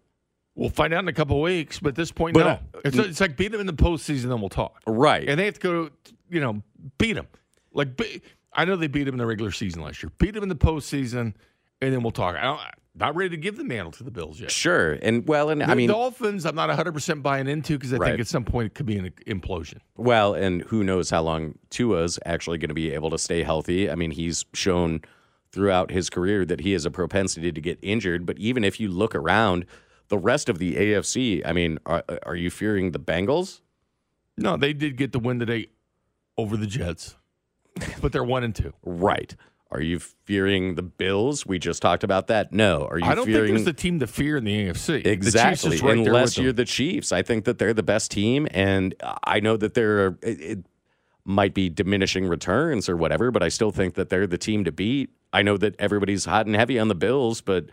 We'll find out in a couple of weeks, but at this point, no. It's like beat them in the postseason, then we'll talk. Right. And they have to go, beat them. Like, I know they beat them in the regular season last year. Beat them in the postseason, and then we'll talk. I'm not ready to give the mantle to the Bills yet. Sure. The Dolphins, I'm not 100% buying into, because I think at some point it could be an implosion. Well, and who knows how long Tua's actually going to be able to stay healthy. I mean, he's shown throughout his career that he has a propensity to get injured, but even if you look around the rest of the AFC, I mean, are you fearing the Bengals? No, they did get the win today over the Jets, but they're 1-2. Right. Are you fearing the Bills? We just talked about that. No. I don't think there's the team to fear in the AFC. Exactly. Unless you're the Chiefs. I think that they're the best team, and I know that it might be diminishing returns or whatever, but I still think that they're the team to beat. I know that everybody's hot and heavy on the Bills, but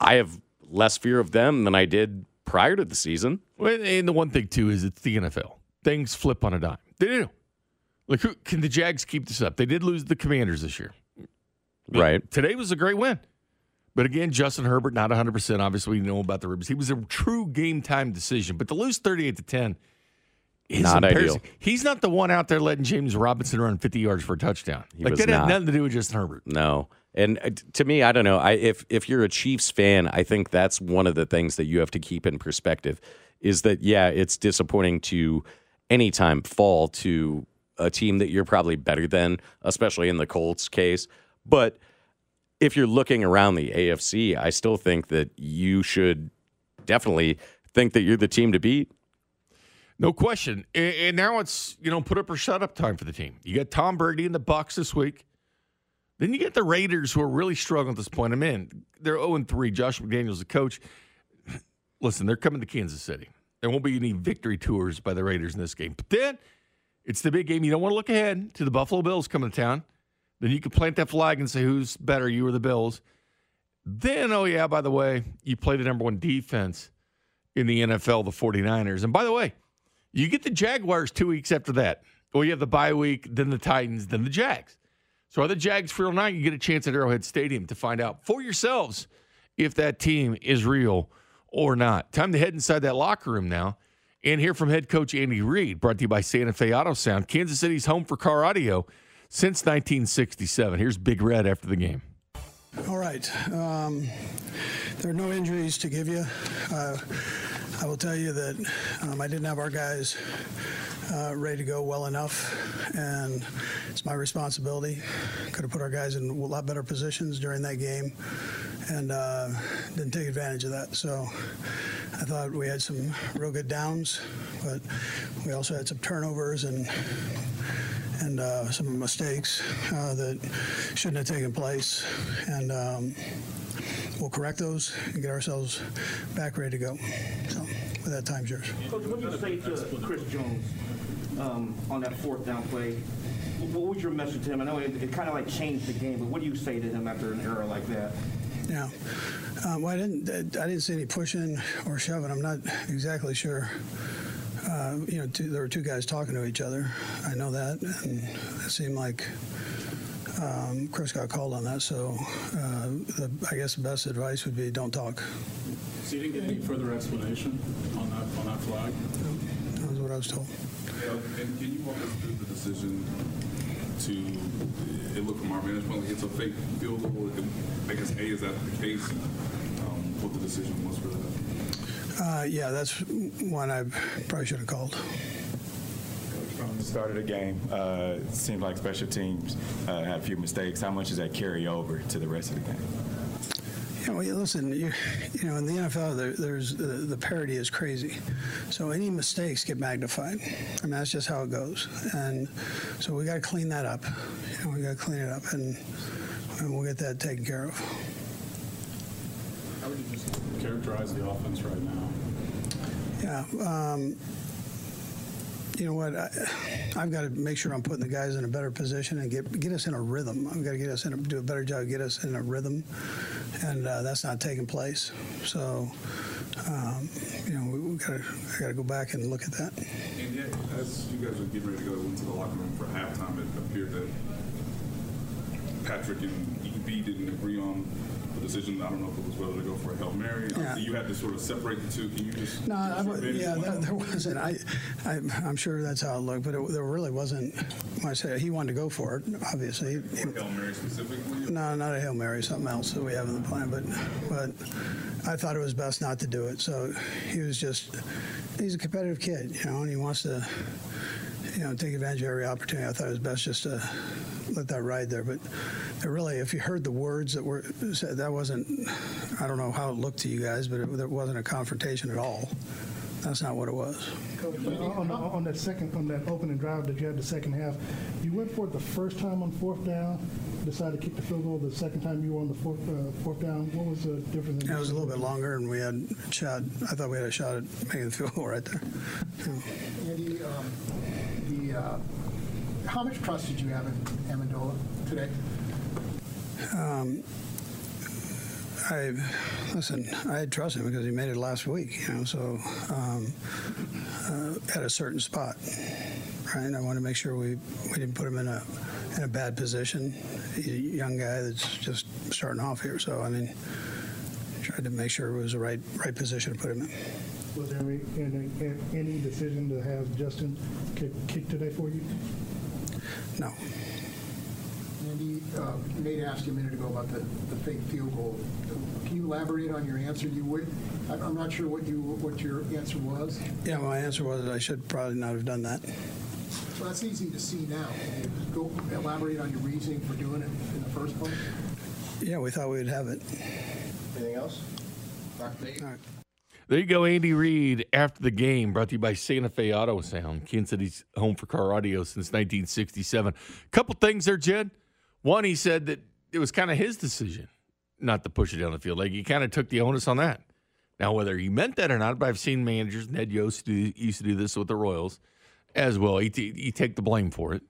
I have less fear of them than I did prior to the season. Well, and the one thing, too, is it's the NFL. Things flip on a dime. They do. Like, can the Jags keep this up? They did lose the Commanders this year. Right. Today was a great win. But, again, Justin Herbert, not 100%. Obviously, we know about the ribs. He was a true game-time decision. But to lose 38-10 is not ideal. He's not the one out there letting James Robinson run 50 yards for a touchdown. That had nothing to do with Justin Herbert. No. And to me, I don't know. If you're a Chiefs fan, I think that's one of the things that you have to keep in perspective is that, yeah, it's disappointing to any time fall to a team that you're probably better than, especially in the Colts case. But if you're looking around the AFC, I still think that you should definitely think that you're the team to beat. No question. And now it's, put up or shut up time for the team. You got Tom Brady in the Bucs this week. Then you get the Raiders, who are really struggling at this point. I mean, they're 0-3. Josh McDaniels, the coach. Listen, they're coming to Kansas City. There won't be any victory tours by the Raiders in this game. But then it's the big game. You don't want to look ahead to the Buffalo Bills coming to town. Then you can plant that flag and say, who's better, you or the Bills? Then, oh, yeah, by the way, you play the number one defense in the NFL, the 49ers. And by the way, you get the Jaguars 2 weeks after that. Well, you have the bye week, then the Titans, then the Jags. So are the Jags for real now? You get a chance at Arrowhead Stadium to find out for yourselves if that team is real or not. Time to head inside that locker room now and hear from head coach Andy Reid, brought to you by Santa Fe Auto Sound, Kansas City's home for car audio since 1967. Here's Big Red after the game. All right. There are no injuries to give you. I will tell you that I didn't have our guys ready to go well enough, and it's my responsibility. Could have put our guys in a lot better positions during that game, and didn't take advantage of that. So I thought we had some real good downs, but we also had some turnovers and some mistakes that shouldn't have taken place. And we'll correct those and get ourselves back ready to go. So with that, time's yours. Coach, what do you say to Chris Jones on that fourth down play? What was your message to him? I know it kind of like changed the game, but what do you say to him after an error like that? Yeah. Well, I didn't see any pushing or shoving. I'm not exactly sure. There were two guys talking to each other. I know that, and it seemed like Chris got called on that. So I guess the best advice would be don't talk. So you didn't get any further explanation on that flag? No, that was what I was told. Yeah, and can you walk us through the decision to look from our vantage point? It's a fake field goal. I guess, A, is that the case? What the decision was for that? Yeah, that's one I probably should have called. From the start of the game, it seemed like special teams had a few mistakes. How much does that carry over to the rest of the game? Yeah, well, listen, you know, in the NFL, there's the parity is crazy. So any mistakes get magnified. I mean, that's just how it goes. And so we got to clean that up. You know, we got to clean it up, and we'll get that taken care of. How would you just characterize the offense right now? Yeah, you know what? I've got to make sure I'm putting the guys in a better position and get us in a rhythm. I've got to do a better job, get us in a rhythm, and that's not taking place. So, I got to go back and look at that. And yet, as you guys were getting ready to go into the locker room for halftime, it appeared that Patrick and EB didn't agree on decision. I don't know if it was whether to go for a Hail Mary. Yeah. You had to sort of separate the two. Can you just... No, there wasn't. I'm sure that's how it looked, but there really wasn't. When I say he wanted to go for it, obviously. Hail Mary specifically? No, not a Hail Mary. Something else that we have in the plan, but I thought it was best not to do it. So he was just... He's a competitive kid, you know, and he wants to... You know, take advantage of every opportunity. I thought it was best just to let that ride there. But really, if you heard the words that were said, that wasn't, I don't know how it looked to you guys, but there wasn't a confrontation at all. That's not what it was. Coach, on that opening drive that you had the second half, you went for it the first time on fourth down, decided to kick the field goal the second time you were on the fourth down. What was the difference? It was a little bit longer, and we had a shot. I thought we had a shot at making the field goal right there. Yeah. Andy, how much trust did you have in Amendola today? I had trust in him because he made it last week, you know, so at a certain spot, right? I want to make sure we didn't put him in a bad position. He's a young guy that's just starting off here, so, I mean, tried to make sure it was the right position to put him in. Was there any decision to have Justin kick today for you? No. Andy, Nate asked you a minute ago about the fake field goal. Can you elaborate on your answer? I'm not sure what your answer was. Yeah, my answer was I should probably not have done that. Well, that's easy to see now. Go elaborate on your reasoning for doing it in the first place. Yeah, we thought we would have it. Anything else? Dr. Nate? All right. There you go, Andy Reid after the game, brought to you by Santa Fe Auto Sound, Kansas City's home for car audio since 1967. A couple things there, Jed. One, he said that it was kind of his decision not to push it down the field. Like, he kind of took the onus on that. Now, whether he meant that or not, but I've seen managers, Ned Yost used to do this with the Royals as well. He take the blame for it.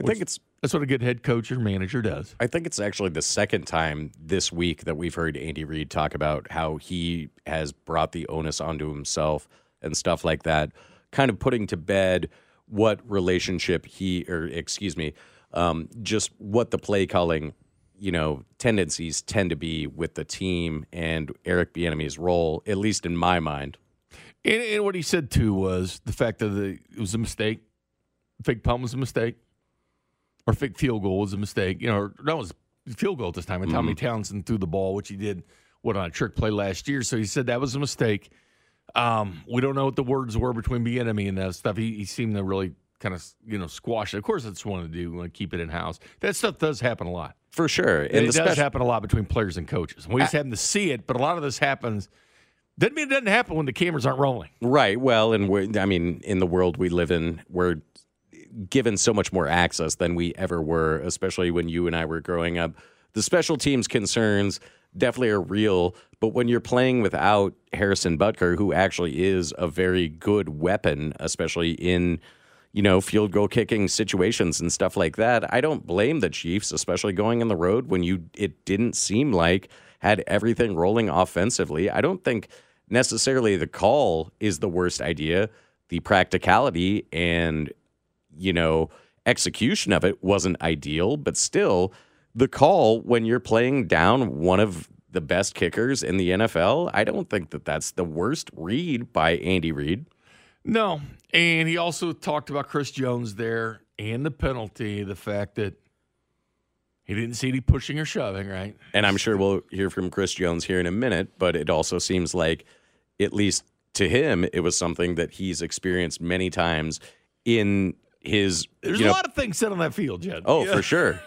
I think that's what a good head coach or manager does. I think it's actually the second time this week that we've heard Andy Reid talk about how he has brought the onus onto himself and stuff like that, kind of putting to bed what relationship just what the play calling, tendencies tend to be with the team and Eric Bieniemy's role, at least in my mind. And what he said too was the fact that it was a mistake. Fake punt was a mistake, or fake field goal was a mistake. That was field goal at this time. And Tommy Townsend threw the ball, which he did on a trick play last year. So he said that was a mistake. We don't know what the words were between Bieniemy and that stuff. He seemed to really kind of squash it. Of course, that's one to do. Want to keep it in house. That stuff does happen a lot, for sure. And it does happen a lot between players and coaches. We just happen to see it, but a lot of this happens. Doesn't mean it doesn't happen when the cameras aren't rolling. Right. Well, and in the world we live in, we're given so much more access than we ever were, especially when you and I were growing up. The special teams concerns definitely are real, but when you're playing without Harrison Butker, who actually is a very good weapon, especially in field goal kicking situations and stuff like that, I don't blame the Chiefs, especially going on the road when it didn't seem like had everything rolling offensively. I don't think necessarily the call is the worst idea. The practicality and, execution of it wasn't ideal, but still the call when you're playing down one of the best kickers in the NFL, I don't think that that's the worst read by Andy Reid. No, and he also talked about Chris Jones there and the penalty, the fact that he didn't see any pushing or shoving, right? And I'm sure we'll hear from Chris Jones here in a minute, but it also seems like, at least to him, it was something that he's experienced many times in his... There's a lot of things said on that field, Jed. Oh, yeah. For sure.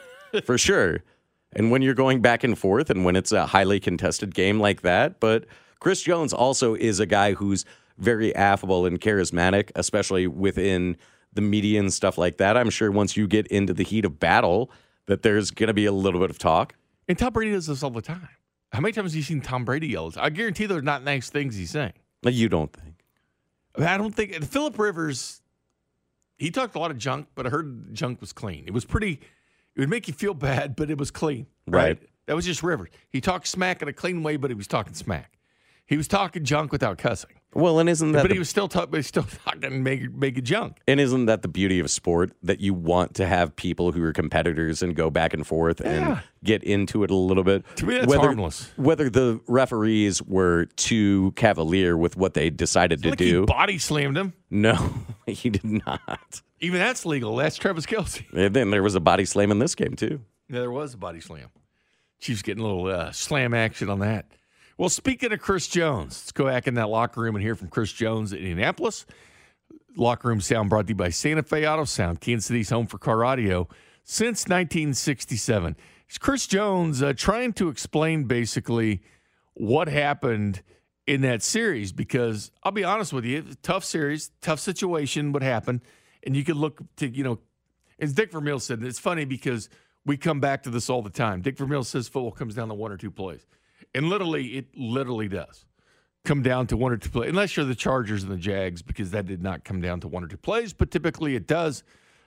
For sure. And when you're going back and forth and when it's a highly contested game like that, but Chris Jones also is a guy who's very affable and charismatic, especially within the media and stuff like that. I'm sure once you get into the heat of battle that there's going to be a little bit of talk. And Tom Brady does this all the time. How many times have you seen Tom Brady yell? I guarantee there's not nice things he's saying. You don't think? I don't think. And Phillip Rivers, he talked a lot of junk, but I heard junk was clean. It was pretty, it would make you feel bad, but it was clean. Right. That was just Rivers. He talked smack in a clean way, but he was talking smack. He was talking junk without cussing. Well, and isn't that... But he was still talking and make it junk. And isn't that the beauty of sport, that you want to have people who are competitors and go back and forth and get into it a little bit? To me, that's harmless. Whether the referees were too cavalier with what they decided to do. He body slammed him. No, he did not. Even that's legal. That's Travis Kelce. And then there was a body slam in this game, too. Yeah, there was a body slam. Chiefs getting a little slam action on that. Well, speaking of Chris Jones, let's go back in that locker room and hear from Chris Jones in Indianapolis. Locker Room Sound brought to you by Santa Fe Auto Sound, Kansas City's home for car audio since 1967. It's Chris Jones trying to explain basically what happened in that series, because I'll be honest with you, tough series, tough situation, what happened, and you could look to, as Dick Vermeil said, it's funny because we come back to this all the time. Dick Vermeil says football comes down to one or two plays. And it literally does come down to one or two plays, unless you're the Chargers and the Jags, because that did not come down to one or two plays. But typically it does.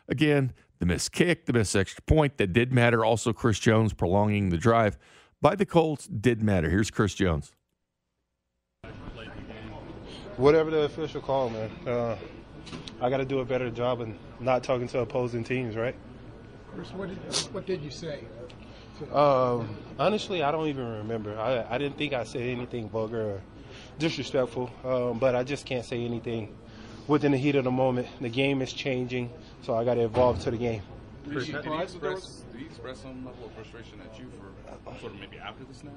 Again, the missed kick, the missed extra point, that did matter. Also, Chris Jones prolonging the drive by the Colts did matter. Here's Chris Jones. Whatever the official call, man, I got to do a better job of not talking to opposing teams, right? Chris, what did you say? Honestly, I don't even remember. I didn't think I said anything vulgar or disrespectful, but I just can't say anything within the heat of the moment. The game is changing, so I got to evolve to the game. Did he express some level of frustration at you for sort of maybe after the snap?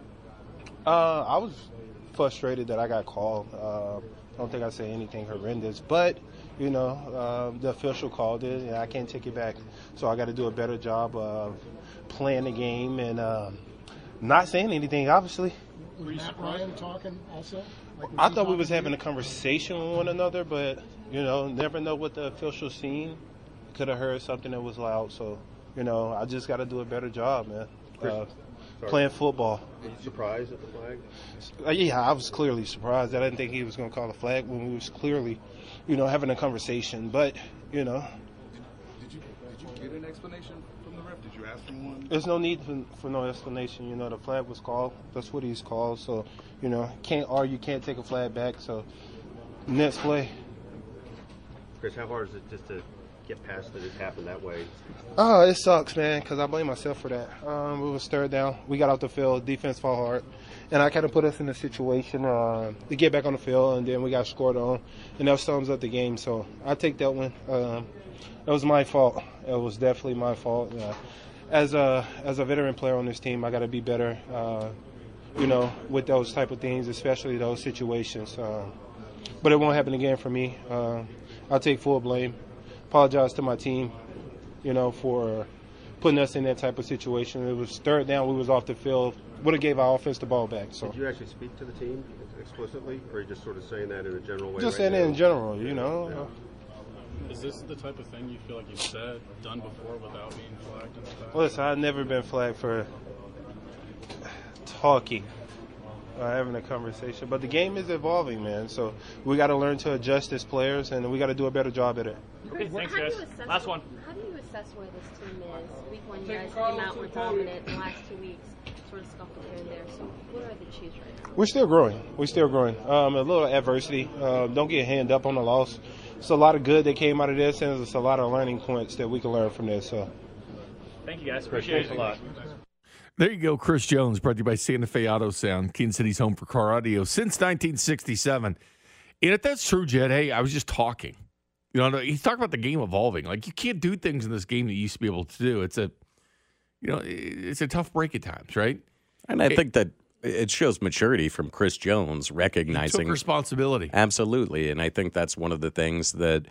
I was frustrated that I got called. I don't think I said anything horrendous, but the official called it, and I can't take it back. So I got to do a better job of playing the game and not saying anything, obviously. Was Matt Ryan talking also? I thought we was having a conversation with one another, but, never know what the official seen. Could have heard something that was loud. So, I just got to do a better job, man. playing football. Were you surprised at the flag? Yeah, I was clearly surprised. I didn't think he was going to call a flag when we was clearly, you know, having a conversation. But, you know. Did you get an explanation from the ref? Did you ask for one? There's no need for no explanation. You know, the flag was called. That's what he's called. So, you know, can't argue, can't take a flag back. So, next play. Chris, how hard is it just to get past that it happened that way? Oh, it sucks, man, because I blame myself for that. It was third down. We got off the field. Defense fought hard. And I kind of put us in a situation to get back on the field, and then we got scored on. And that sums up the game. So I take that one. It was my fault. It was definitely my fault. As a veteran player on this team, I got to be better, you know, with those type of things, especially those situations. But it won't happen again for me. I'll take full blame. Apologize to my team, you know, for putting us in that type of situation. It was third down. We was off the field. Would have gave our offense the ball back. So. Did you actually speak to the team explicitly, or are you just sort of saying that in a general way? Just saying it in general, you know. Yeah. Is this the type of thing you feel like you've said, done before without being flagged? Listen, I've never been flagged for talking or having a conversation. But the game is evolving, man. So we got to learn to adjust as players, and we got to do a better job at it. Okay, thanks, guys. Last one. How do you assess where this team is? Week 1, you guys came out, were dominant. The last 2 weeks, sort of scuffled here and there. So where are the Chiefs right now? We're still growing. We're still growing. A little adversity. Don't get hand up on the loss. It's a lot of good that came out of this, and it's a lot of learning points that we can learn from this. So, thank you, guys. Appreciate it a lot. There you go. Chris Jones, brought to you by Santa Fe Auto Sound, King City's home for car audio since 1967. And if that's true, Jed, hey, I was just talking. You know, he's talking about the game evolving. Like, you can't do things in this game that you used to be able to do. It's a, you know, it's a tough break at times, right? And I think that it shows maturity from Chris Jones, recognizing responsibility. Absolutely. And I think that's one of the things that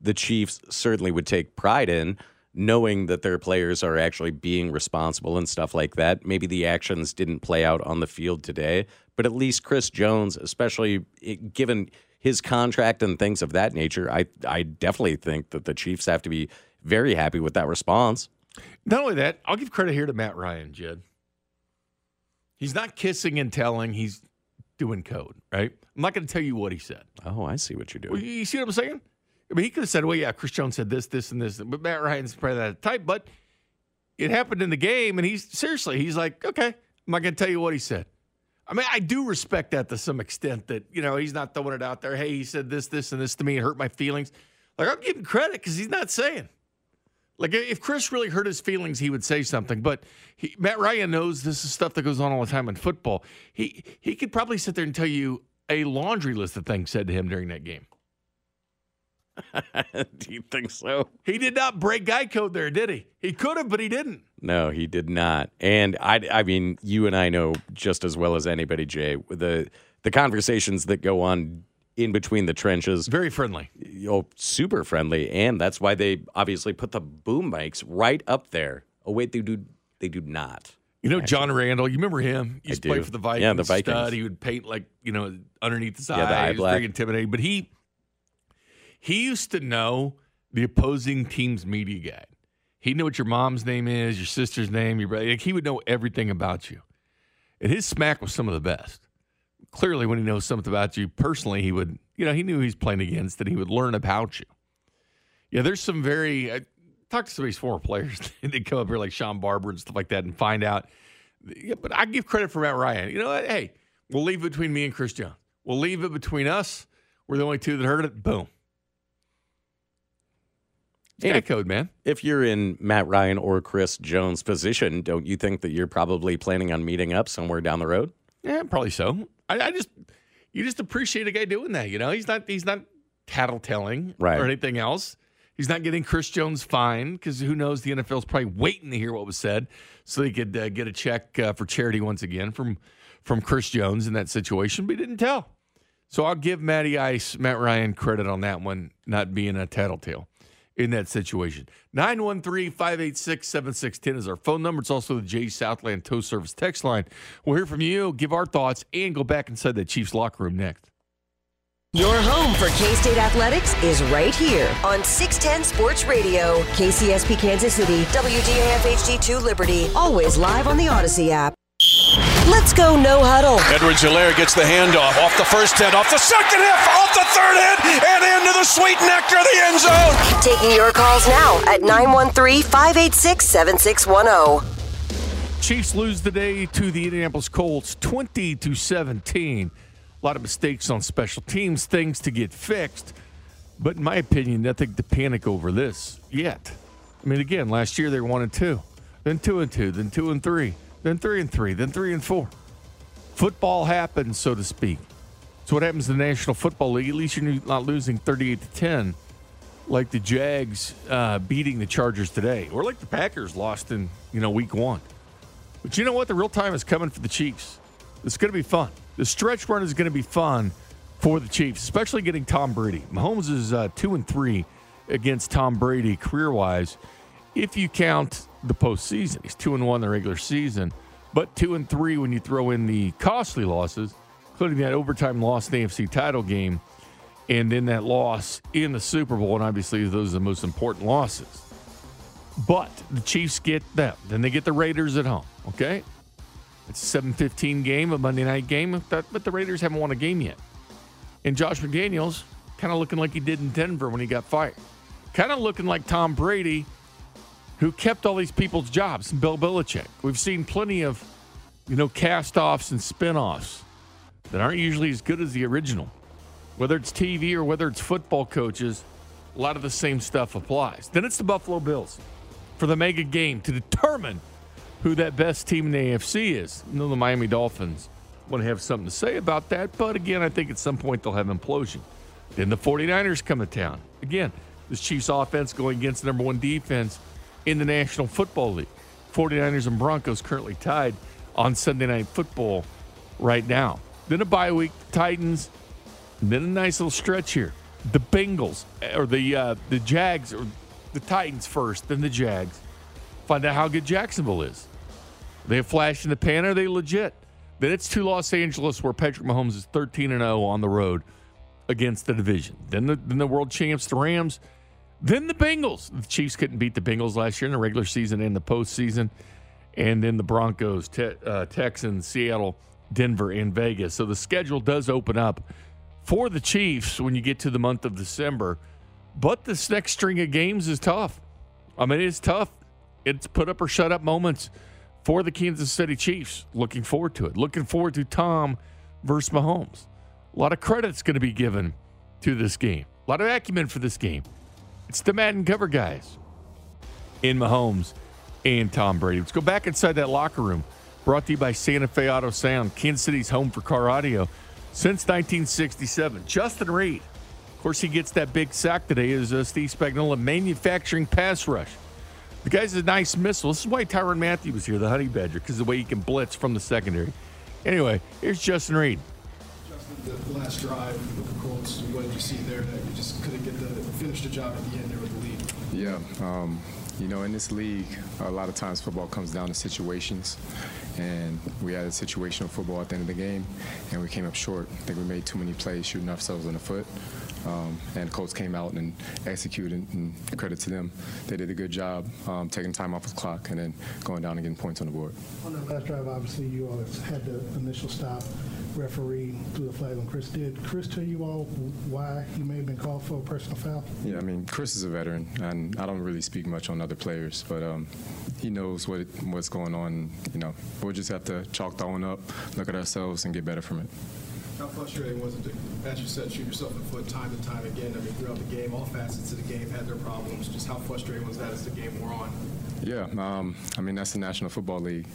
the Chiefs certainly would take pride in, knowing that their players are actually being responsible and stuff like that. Maybe the actions didn't play out on the field today, but at least Chris Jones, especially given his contract and things of that nature, I definitely think that the Chiefs have to be very happy with that response. Not only that, I'll give credit here to Matt Ryan, Jed. He's not kissing and telling. He's doing code, right? I'm not going to tell you what he said. Oh, I see what you're doing. Well, you see what I'm saying? I mean, he could have said, well, yeah, Chris Jones said this, this, and this. But Matt Ryan's probably that type. But it happened in the game, and he's like, okay, I'm not going to tell you what he said. I mean, I do respect that to some extent that, you know, he's not throwing it out there. Hey, he said this, this, and this to me. It hurt my feelings. Like, I'm giving credit because he's not saying. Like, if Chris really hurt his feelings, he would say something. But Matt Ryan knows this is stuff that goes on all the time in football. He could probably sit there and tell you a laundry list of things said to him during that game. Do you think so? He did not break guy code there, did he? He could have, but he didn't. No, he did not. And, I mean, you and I know just as well as anybody, Jay, the conversations that go on in between the trenches. Very friendly. Oh, super friendly. And that's why they obviously put the boom mics right up there. Oh, wait, they do not. You know, actually. John Randall, you remember him? He used to play for the Vikings. Yeah, the Vikings. Stud. He would paint, like, you know, underneath his eye. The eye black. He was very intimidating. But he used to know the opposing team's media guide. He knew what your mom's name is, your sister's name, your brother. Like, he would know everything about you. And his smack was some of the best. Clearly, when he knows something about you personally, he would, you know, he knew he's playing against, and he would learn about you. Yeah, there's some very, I talked to some of these former players, and they come up here like Sean Barber and stuff like that and find out. Yeah, but I give credit for Matt Ryan. You know what? Hey, we'll leave it between me and Chris Jones. We'll leave it between us. We're the only two that heard it. Boom. Yeah, code, man. If you're in Matt Ryan or Chris Jones' position, don't you think that you're probably planning on meeting up somewhere down the road? Yeah, probably so. You just appreciate a guy doing that, you know. He's not tattletelling or anything else. He's not getting Chris Jones fined because who knows, the NFL's probably waiting to hear what was said so he could get a check for charity once again from Chris Jones in that situation. But he didn't tell, so I'll give Matt Ryan credit on that one, not being a tattletale in that situation. 913-586-7610 is our phone number. It's also the Jay Southland Tow Service text line. We'll hear from you, give our thoughts, and go back inside the Chiefs locker room next. Your home for K-State athletics is right here on 610 Sports Radio. KCSP Kansas City, WDAF HD2 Liberty, always live on the Odyssey app. Let's go no huddle. Edwards-Hilaire gets the handoff, off the first hit, off the second hit, off the third hit, and into the sweet nectar of the end zone. Taking your calls now at 913-586-7610. Chiefs lose today to the Indianapolis Colts 20-17. A lot of mistakes on special teams, things to get fixed. But in my opinion, nothing to panic over this yet. I mean, again, last year they were 1-2, then 2-2, then 2-3, then 3-3, then 3-4. Football happens, so to speak. So what happens in the National Football League? At least you're not losing 38-10, like the Jags beating the Chargers today, or like the Packers lost in Week 1. But you know what? The real time is coming for the Chiefs. It's going to be fun. The stretch run is going to be fun for the Chiefs, especially getting Tom Brady. Mahomes is 2-3 against Tom Brady career-wise, if you count the postseason. He's 2-1 the regular season, but 2-3 when you throw in the costly losses, including that overtime loss in the AFC title game, and then that loss in the Super Bowl. And obviously, those are the most important losses. But the Chiefs get them. Then they get the Raiders at home. Okay, it's a 7:15 game, a Monday night game, but the Raiders haven't won a game yet. And Josh McDaniels kind of looking like he did in Denver when he got fired. Kind of looking like Tom Brady, who kept all these people's jobs, and Bill Belichick. We've seen plenty of, cast-offs and spinoffs that aren't usually as good as the original. Whether it's TV or whether it's football coaches, a lot of the same stuff applies. Then it's the Buffalo Bills for the mega game to determine who that best team in the AFC is. The Miami Dolphins want to have something to say about that, but again, I think at some point they'll have implosion. Then the 49ers come to town. Again, this Chiefs offense going against the number one defense in the National Football League. 49ers and Broncos currently tied on Sunday Night Football right now. Then a bye week, the Titans, and then a nice little stretch here. The Bengals, or the Jags, or the Titans first, then the Jags. Find out how good Jacksonville is. Are they a flash in the pan? Are they legit? Then it's to Los Angeles, where Patrick Mahomes is 13-0 on the road against the division. Then the world champs, the Rams. Then the Bengals. The Chiefs couldn't beat the Bengals last year in the regular season and the postseason. And then the Broncos, Texans, Seattle, Denver, and Vegas. So the schedule does open up for the Chiefs when you get to the month of December. But this next string of games is tough. I mean, it's tough. It's put up or shut up moments for the Kansas City Chiefs. Looking forward to it. Looking forward to Tom versus Mahomes. A lot of credit's going to be given to this game. A lot of acumen for this game. It's the Madden cover guys in Mahomes and Tom Brady. Let's go back inside that locker room. Brought to you by Santa Fe Auto Sound, Kansas City's home for car audio since 1967. Justin Reid, of course, he gets that big sack today as Steve Spagnuolo manufacturing pass rush. The guy's a nice missile. This is why Tyrann Mathieu was here, the honey badger, because of the way he can blitz from the secondary. Anyway, here's Justin Reid. Justin, the last drive with the Colts, what did you see there that you just couldn't get finish the job at the end there with the lead? Yeah, in this league, a lot of times football comes down to situations, and we had a situational football at the end of the game, and we came up short. I think we made too many plays shooting ourselves in the foot. And Colts came out and executed, and credit to them. They did a good job taking time off the clock and then going down and getting points on the board. On that last drive, obviously, you all had the initial stop. Referee threw the flag on Chris. Did Chris tell you all why he may have been called for a personal foul? Yeah, I mean, Chris is a veteran, and I don't really speak much on other players, but he knows what's going on. We'll just have to chalk that one up, look at ourselves, and get better from it. How frustrating was it to, as you said, shoot yourself in the foot time and time again? I mean, throughout the game, all facets of the game had their problems. Just how frustrating was that as the game wore on? Yeah, that's the National Football League.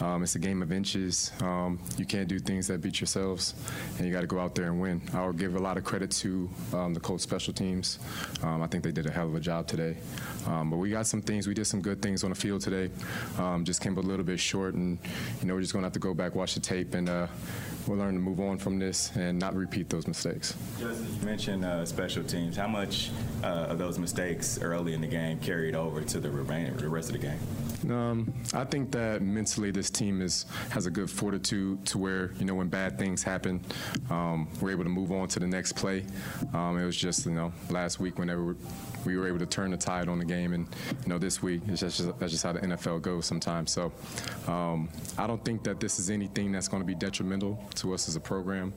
It's a game of inches. You can't do things that beat yourselves, and you got to go out there and win. I'll give a lot of credit to the Colts special teams. I think they did a hell of a job today. But we got some things. We did some good things on the field today. Just came a little bit short, and we're just going to have to go back, watch the tape, and we'll learn to move on from this and not repeat those mistakes. Justin, you mentioned special teams. How much of those mistakes early in the game carried over to the rest of the game? I think that mentally this team has a good fortitude to where, you know, when bad things happen, we're able to move on to the next play. It was just, you know, last week whenever we were able to turn the tide on the game, and, you know, this week it's just, that's just how the NFL goes sometimes. So I don't think that this is anything that's going to be detrimental to us as a program,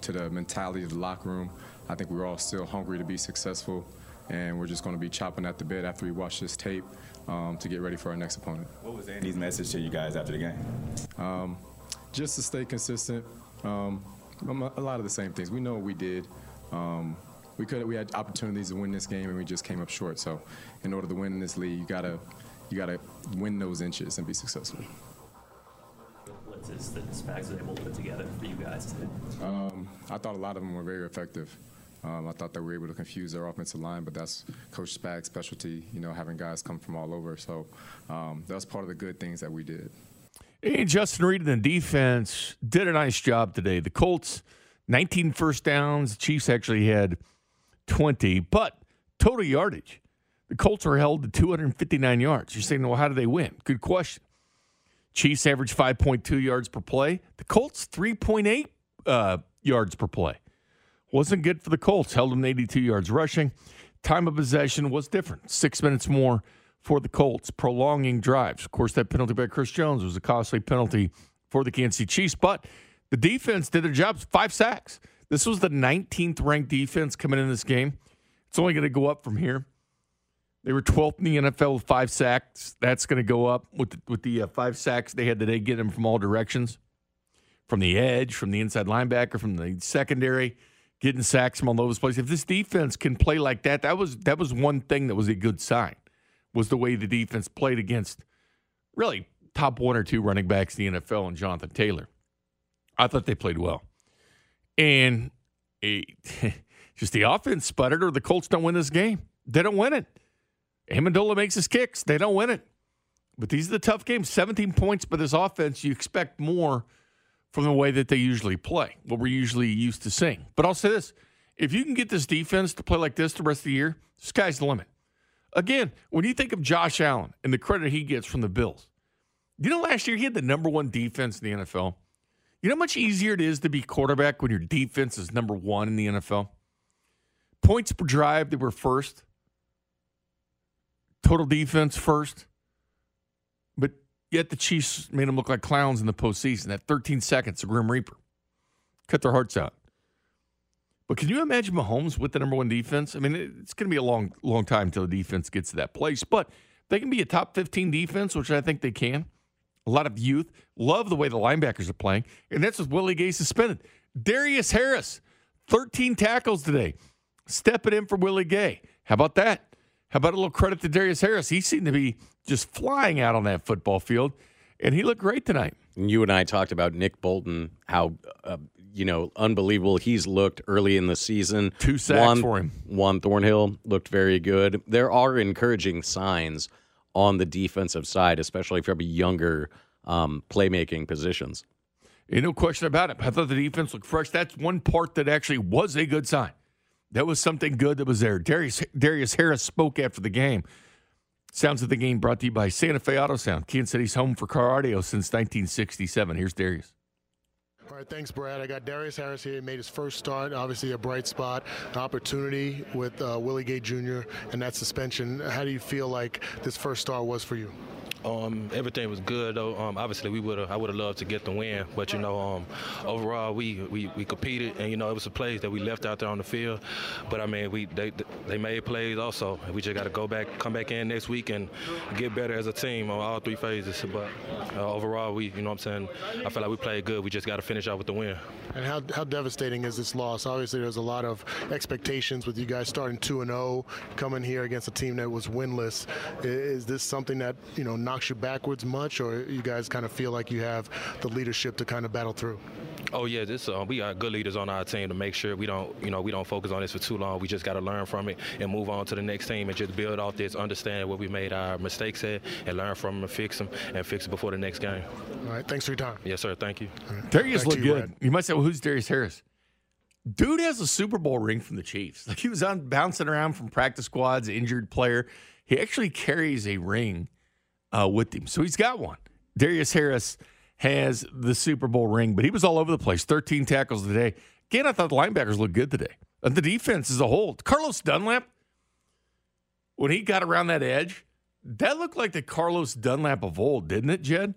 to the mentality of the locker room. I think we're all still hungry to be successful, and we're just going to be chopping at the bit after we watch this tape to get ready for our next opponent. What was Andy's message to you guys after the game? Just to stay consistent. A lot of the same things. We know what we did. We had opportunities to win this game, and we just came up short. So in order to win this league, you gotta win those inches and be successful. What blitzes that Spags was able to put together for you guys today? I thought a lot of them were very effective. I thought that we were able to confuse their offensive line, but that's Coach Spag's specialty, you know, having guys come from all over. So that's part of the good things that we did. And Justin Reid and the defense did a nice job today. The Colts, 19 first downs. The Chiefs actually had 20, but total yardage, the Colts are held to 259 yards. You're saying, well, how do they win? Good question. Chiefs average 5.2 yards per play. The Colts, 3.8 yards per play. Wasn't good for the Colts. Held them 82 yards rushing. Time of possession was different. 6 minutes more for the Colts. Prolonging drives. Of course, that penalty by Chris Jones was a costly penalty for the Kansas City Chiefs, but the defense did their jobs. 5 sacks. This was the 19th-ranked defense coming in this game. It's only going to go up from here. They were 12th in the NFL with 5 sacks. That's going to go up with the 5 sacks they had today, getting them from all directions, from the edge, from the inside linebacker, from the secondary, getting sacks from all over the place. If this defense can play like that, that was one thing that was a good sign, was the way the defense played against really top 1 or 2 running backs in the NFL and Jonathan Taylor. I thought they played well. And just the offense sputtered, or the Colts don't win this game. They don't win it. Amendola makes his kicks. They don't win it. But these are the tough games. 17 points by this offense. You expect more from the way that they usually play, what we're usually used to seeing. But I'll say this. If you can get this defense to play like this the rest of the year, the sky's the limit. Again, when you think of Josh Allen and the credit he gets from the Bills, you know, last year he had the #1 defense in the NFL. You know how much easier it is to be quarterback when your defense is #1 in the NFL? Points per drive, they were first. Total defense, first. But yet the Chiefs made them look like clowns in the postseason. That 13 seconds, the Grim Reaper. Cut their hearts out. But can you imagine Mahomes with the #1 defense? I mean, it's going to be a long, long time until the defense gets to that place. But they can be a top 15 defense, which I think they can. A lot of youth. Love the way the linebackers are playing. And that's with Willie Gay suspended. Darius Harris, 13 tackles today. Stepping in for Willie Gay. How about that? How about a little credit to Darius Harris? He seemed to be just flying out on that football field. And he looked great tonight. You and I talked about Nick Bolton, how, unbelievable he's looked early in the season. 2 sacks for him. Juan Thornhill looked very good. There are encouraging signs on the defensive side, especially from younger playmaking positions. Ain't no question about it. I thought the defense looked fresh. That's one part that actually was a good sign. That was something good that was there. Darius Harris spoke after the game. Sounds of the Game brought to you by Santa Fe Auto Sound, Kansas City's home for car audio since 1967. Here's Darius. All right, thanks, Brad. I got Darius Harris here. He made his first start, obviously a bright spot, an opportunity with Willie Gay Jr. and that suspension. How do you feel like this first start was for you? Everything was good, though. Obviously, I would have loved to get the win, but overall we competed, and it was the plays that we left out there on the field. But they made plays also. We just got to come back in next week and get better as a team on all 3 phases. But overall, I feel like we played good. We just got to finish out with the win. And how devastating is this loss? Obviously, there's a lot of expectations with you guys starting 2-0, coming here against a team that was winless. Is this something that not knocks you backwards much, or you guys kind of feel like you have the leadership to kind of battle through? Oh yeah, this we got good leaders on our team to make sure we don't, we don't focus on this for too long. We just got to learn from it and move on to the next team and just build off this, understand what we made our mistakes at, and learn from them and fix them, and fix it before the next game. All right, thanks for your time. Yes, sir. Thank you. Right. Darius looked good. Brad. You might say, well, who's Darius Harris? Dude has a Super Bowl ring from the Chiefs. Like, he was on bouncing around from practice squads, injured player. He actually carries a ring with him, so he's got one. Darius Harris has the Super Bowl ring, but he was all over the place. 13 tackles today. Again, I thought the linebackers looked good today. And the defense as a whole. Carlos Dunlap, when he got around that edge, that looked like the Carlos Dunlap of old, didn't it, Jed?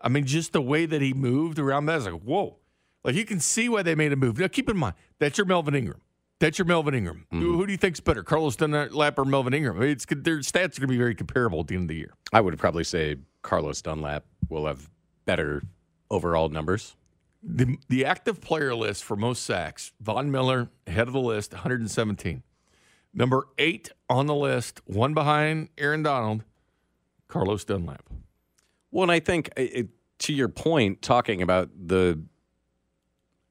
I mean, just the way that he moved around that, I was like, whoa. Like, you can see why they made a move. Now, keep in mind, that's your Melvin Ingram. That's your Melvin Ingram. Mm-hmm. Who do you think's better, Carlos Dunlap or Melvin Ingram? I mean, their stats are going to be very comparable at the end of the year. I would probably say Carlos Dunlap will have better overall numbers. The active player list for most sacks, Von Miller, head of the list, 117. Number 8 on the list, one behind Aaron Donald, Carlos Dunlap. Well, and I think, to your point, talking about the –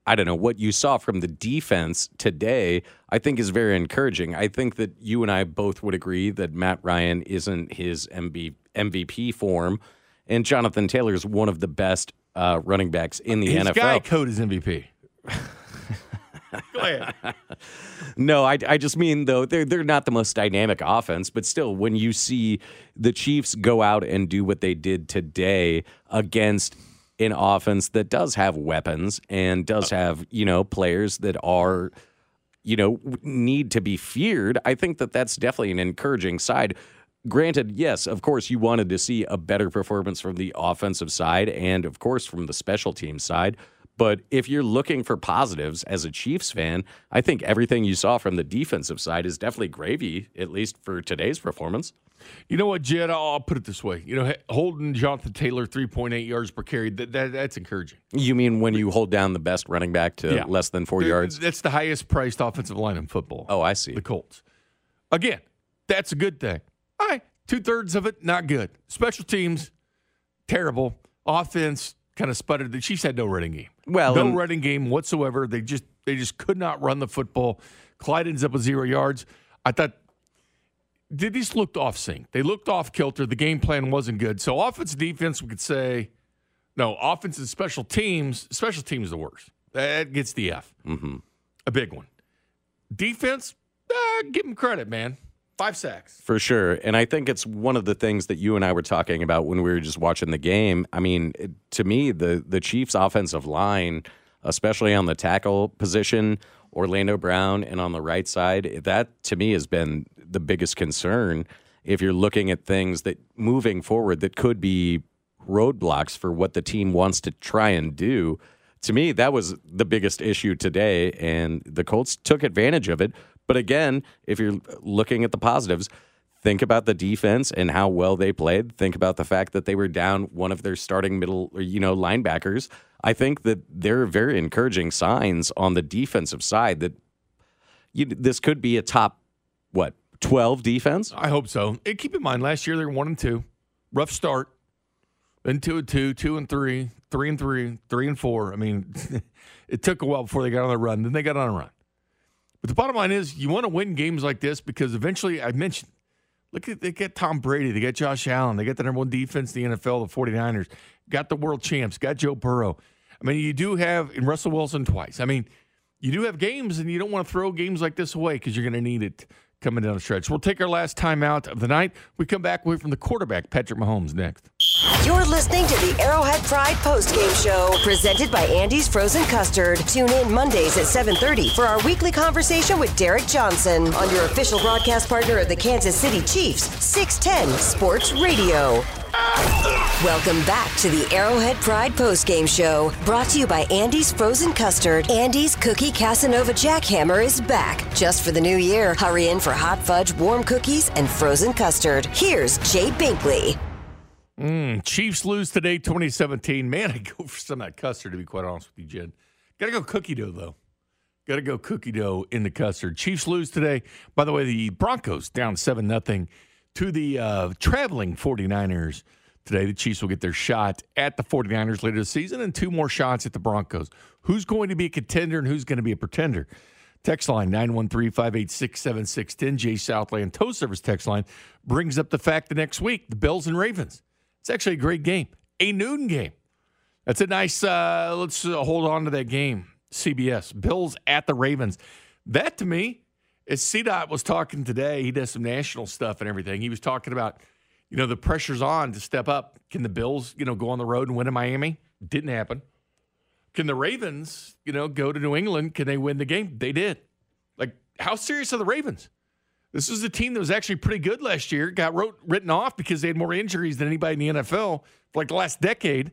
I don't know, what you saw from the defense today, I think is very encouraging. I think that you and I both would agree that Matt Ryan isn't his MVP form, and Jonathan Taylor is one of the best running backs in the NFL. His guy code is MVP. Go ahead. No, I just mean, though, they're not the most dynamic offense, but still, when you see the Chiefs go out and do what they did today against an offense that does have weapons and does have, players that are, need to be feared, I think that that's definitely an encouraging side. Granted, yes, of course, you wanted to see a better performance from the offensive side and, of course, from the special team side. But if you're looking for positives as a Chiefs fan, I think everything you saw from the defensive side is definitely gravy, at least for today's performance. You know what, Jed? I'll put it this way. Holding Jonathan Taylor 3.8 yards per carry, that's encouraging. You mean when you hold down the best running back to less than 4 yards? That's the highest-priced offensive line in football. Oh, I see. The Colts. Again, that's a good thing. All right, two-thirds of it, not good. Special teams, terrible. Offense, kind of sputtered. The Chiefs had no running game. Well, no running game whatsoever. They just could not run the football. Clyde ends up with 0 yards. I thought they just looked off sync. They looked off kilter. The game plan wasn't good. So offense, defense, we could say, no, offense and special teams. Special teams is the worst. That gets the F. Mm-hmm. A big one. Defense, give them credit, man. 5 sacks. For sure. And I think it's one of the things that you and I were talking about when we were just watching the game. I mean, to me, the Chiefs' offensive line, especially on the tackle position, Orlando Brown, and on the right side, that to me has been the biggest concern if you're looking at things that moving forward that could be roadblocks for what the team wants to try and do. To me, that was the biggest issue today, and the Colts took advantage of it. But again, if you're looking at the positives, think about the defense and how well they played. Think about the fact that they were down one of their starting middle, linebackers. I think that there are very encouraging signs on the defensive side that this could be a top, 12 defense? I hope so. And keep in mind, last year they were 1-2. Rough start. Then 2-2, 2-3, 3-3, 3-4. I mean, it took a while before they got on the run. Then they got on a run. But the bottom line is you want to win games like this because eventually, I mentioned, they got Tom Brady, they got Josh Allen, they got the number 1 defense in the NFL, the 49ers, got the world champs, got Joe Burrow. I mean, you do have, and Russell Wilson twice. I mean, you do have games, and you don't want to throw games like this away because you're going to need it coming down the stretch. We'll take our last timeout of the night. We come back away from the quarterback, Patrick Mahomes, next. You're listening to the Arrowhead Pride postgame show, presented by Andy's Frozen Custard. Tune in Mondays at 7:30 for our weekly conversation with Derek Johnson on your official broadcast partner of the Kansas City Chiefs, 610 Sports Radio. Welcome back to the Arrowhead Pride postgame show, brought to you by Andy's Frozen Custard. Andy's Cookie Casanova Jackhammer is back just for the new year. Hurry in for hot fudge, warm cookies, and frozen custard. Here's Jay Binkley. Chiefs lose today, 2017. Man, I go for some of that custard, to be quite honest with you, Jed. Got to go cookie dough, though. Got to go cookie dough in the custard. Chiefs lose today. By the way, the Broncos down 7-0 to the traveling 49ers. today. The Chiefs will get their shot at the 49ers later this season and two more shots at the Broncos. Who's going to be a contender and who's going to be a pretender? Text line 913-586-7610. Jay Southland Tow Service text line brings up the fact that next week, the Bills and Ravens. It's actually a great game, a noon game. That's a nice, let's hold on to that game, CBS. Bills at the Ravens. That to me, as C-Dot was talking today, he does some national stuff and everything. He was talking about, you know, the pressure's on to step up. Can the Bills, you know, go on the road and win in Miami? Didn't happen. Can the Ravens, you know, go to New England? Can they win the game? They did. Like, how serious are the Ravens? This is a team that was actually pretty good last year, got written off because they had more injuries than anybody in the NFL for like the last decade.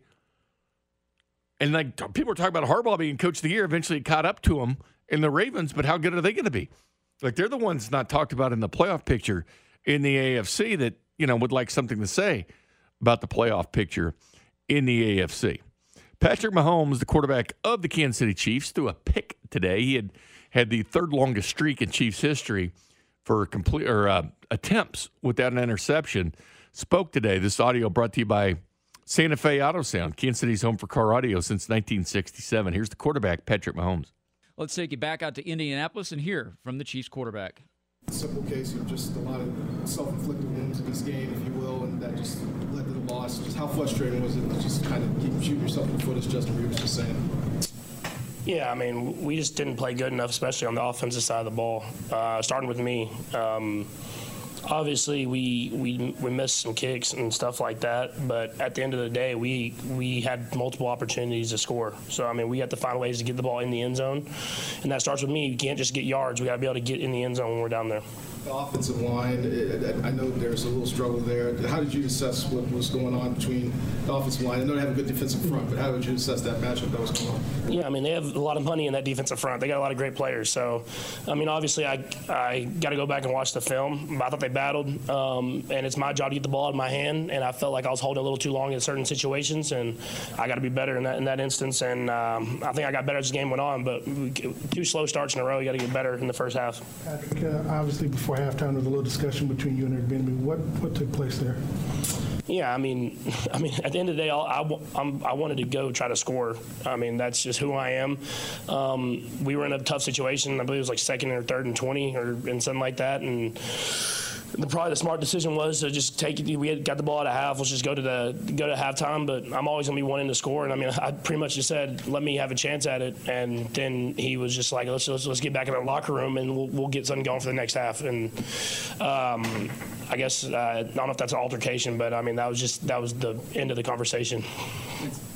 And like people were talking about Harbaugh being coach of the year. Eventually it caught up to him in the Ravens, but how good are they going to be? Like they're the ones not talked about in the playoff picture in the AFC that, you know, would like something to say about the playoff picture in the AFC. Patrick Mahomes, the quarterback of the Kansas City Chiefs, threw a pick today. He had the third longest streak in Chiefs history for complete or attempts without an interception. Spoke today. This audio brought to you by Santa Fe Auto Sound, Kansas City's home for car audio since 1967. Here's the quarterback, Patrick Mahomes. Let's take you back out to Indianapolis and hear from the Chiefs quarterback. Simple case of just a lot of self-inflicted wounds in this game, if you will, and that just led to the loss. Just how frustrating was it to just kind of keep shooting yourself in the foot, as Justin Reid was just saying? Yeah, I mean, we just didn't play good enough, especially on the offensive side of the ball, starting with me. Obviously, we missed some kicks and stuff like that, but at the end of the day, we had multiple opportunities to score. So, I mean, we have to find ways to get the ball in the end zone, and that starts with me. You can't just get yards. We got to be able to get in the end zone when we're down there. The offensive line, I know there's a little struggle there. How did you assess what was going on between the offensive line? I know they have a good defensive front, but how would you assess that matchup that was going on? Yeah, I mean, they have a lot of money in that defensive front. They got a lot of great players. So, I mean, obviously, I got to go back and watch the film. I thought they battled, and it's my job to get the ball out of my hand, and I felt like I was holding a little too long in certain situations, and I got to be better in that instance, and I think I got better as the game went on, but two slow starts in a row, you got to get better in the first half. Patrick, obviously before halftime, there was a little discussion between you and Eric Bieniemy. What took place there? Yeah, I mean, at the end of the day, I wanted to go try to score. I mean, that's just who I am. We were in a tough situation. I believe it was like second or third and 20 or and something like that, and probably the smart decision was to just take it. We had got the ball at a half. Let's just go to halftime. But I'm always going to be wanting to score. And, I mean, I pretty much just said, let me have a chance at it. And then he was just like, let's get back in the locker room, and we'll get something going for the next half. And I guess I don't know if that's an altercation, but, I mean, that was the end of the conversation.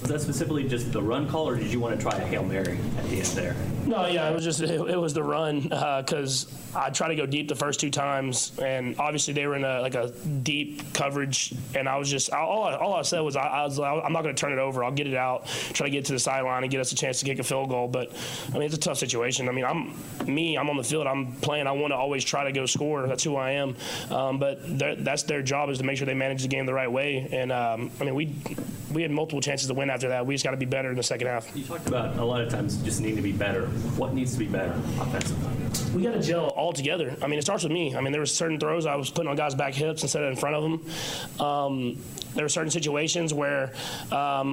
Was that specifically just the run call, or did you want to try a Hail Mary at the end there? No, yeah, it was the run because I tried to go deep the first two times, and obviously they were in a deep coverage, and I was just all I said was I'm not going to turn it over. I'll get it out, try to get to the sideline and get us a chance to kick a field goal. But I mean, it's a tough situation. I mean, I'm on the field. I'm playing. I want to always try to go score. That's who I am. But that's their job is to make sure they manage the game the right way. And I mean, we had multiple chances to win. After that, we just got to be better in the second half. You talked about a lot of times just need to be better. What needs to be better offensively? We got to gel all together. I mean, it starts with me. I mean, there were certain throws I was putting on guys' back hips instead of in front of them. There were certain situations where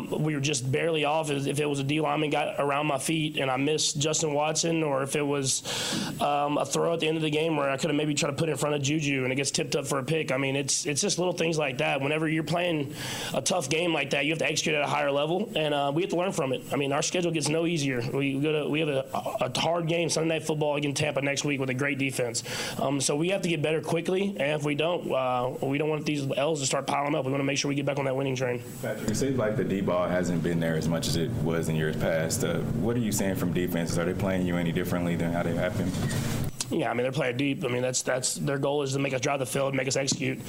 we were just barely off. If it was a D lineman got around my feet and I missed Justin Watson, or if it was a throw at the end of the game where I could have maybe tried to put it in front of Juju and it gets tipped up for a pick. I mean, it's just little things like that. Whenever you're playing a tough game like that, you have to execute at a higher level, and we have to learn from it. I mean, our schedule gets no easier. We have a hard game Sunday Night Football against Tampa next week with a great defense. So we have to get better quickly, and if we don't, we don't want these L's to start piling up. We want to make sure we get back on that winning train. Patrick, it seems like the D ball hasn't been there as much as it was in years past. What are you seeing from defenses? Are they playing you any differently than how they have been? Yeah, I mean, they're playing deep. I mean, that's their goal is to make us drive the field, make us execute.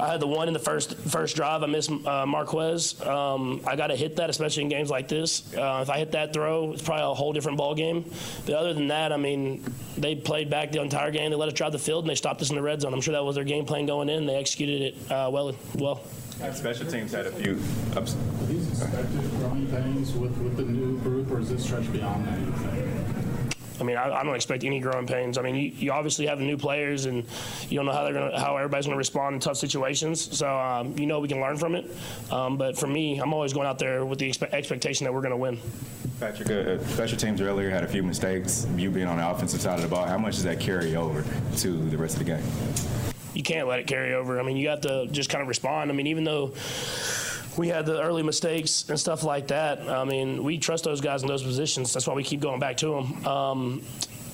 I had the one in the first drive. I missed Marquez. I got to hit that, especially in games like this. If I hit that throw, it's probably a whole different ball game. But other than that, I mean, they played back the entire game. They let us drive the field, and they stopped us in the red zone. I'm sure that was their game plan going in. They executed it well. Special teams had a few ups. Are these expected growing pains with the new group, or is this stretch beyond that, you think? I mean, I don't expect any growing pains. I mean, you obviously have new players, and you don't know how everybody's going to respond in tough situations. So you know, we can learn from it. But for me, I'm always going out there with the expectation that we're going to win. Patrick, special teams earlier had a few mistakes. You being on the offensive side of the ball, how much does that carry over to the rest of the game? You can't let it carry over. I mean, you have to just kind of respond. I mean, even though we had the early mistakes and stuff like that, I mean, we trust those guys in those positions. That's why we keep going back to them.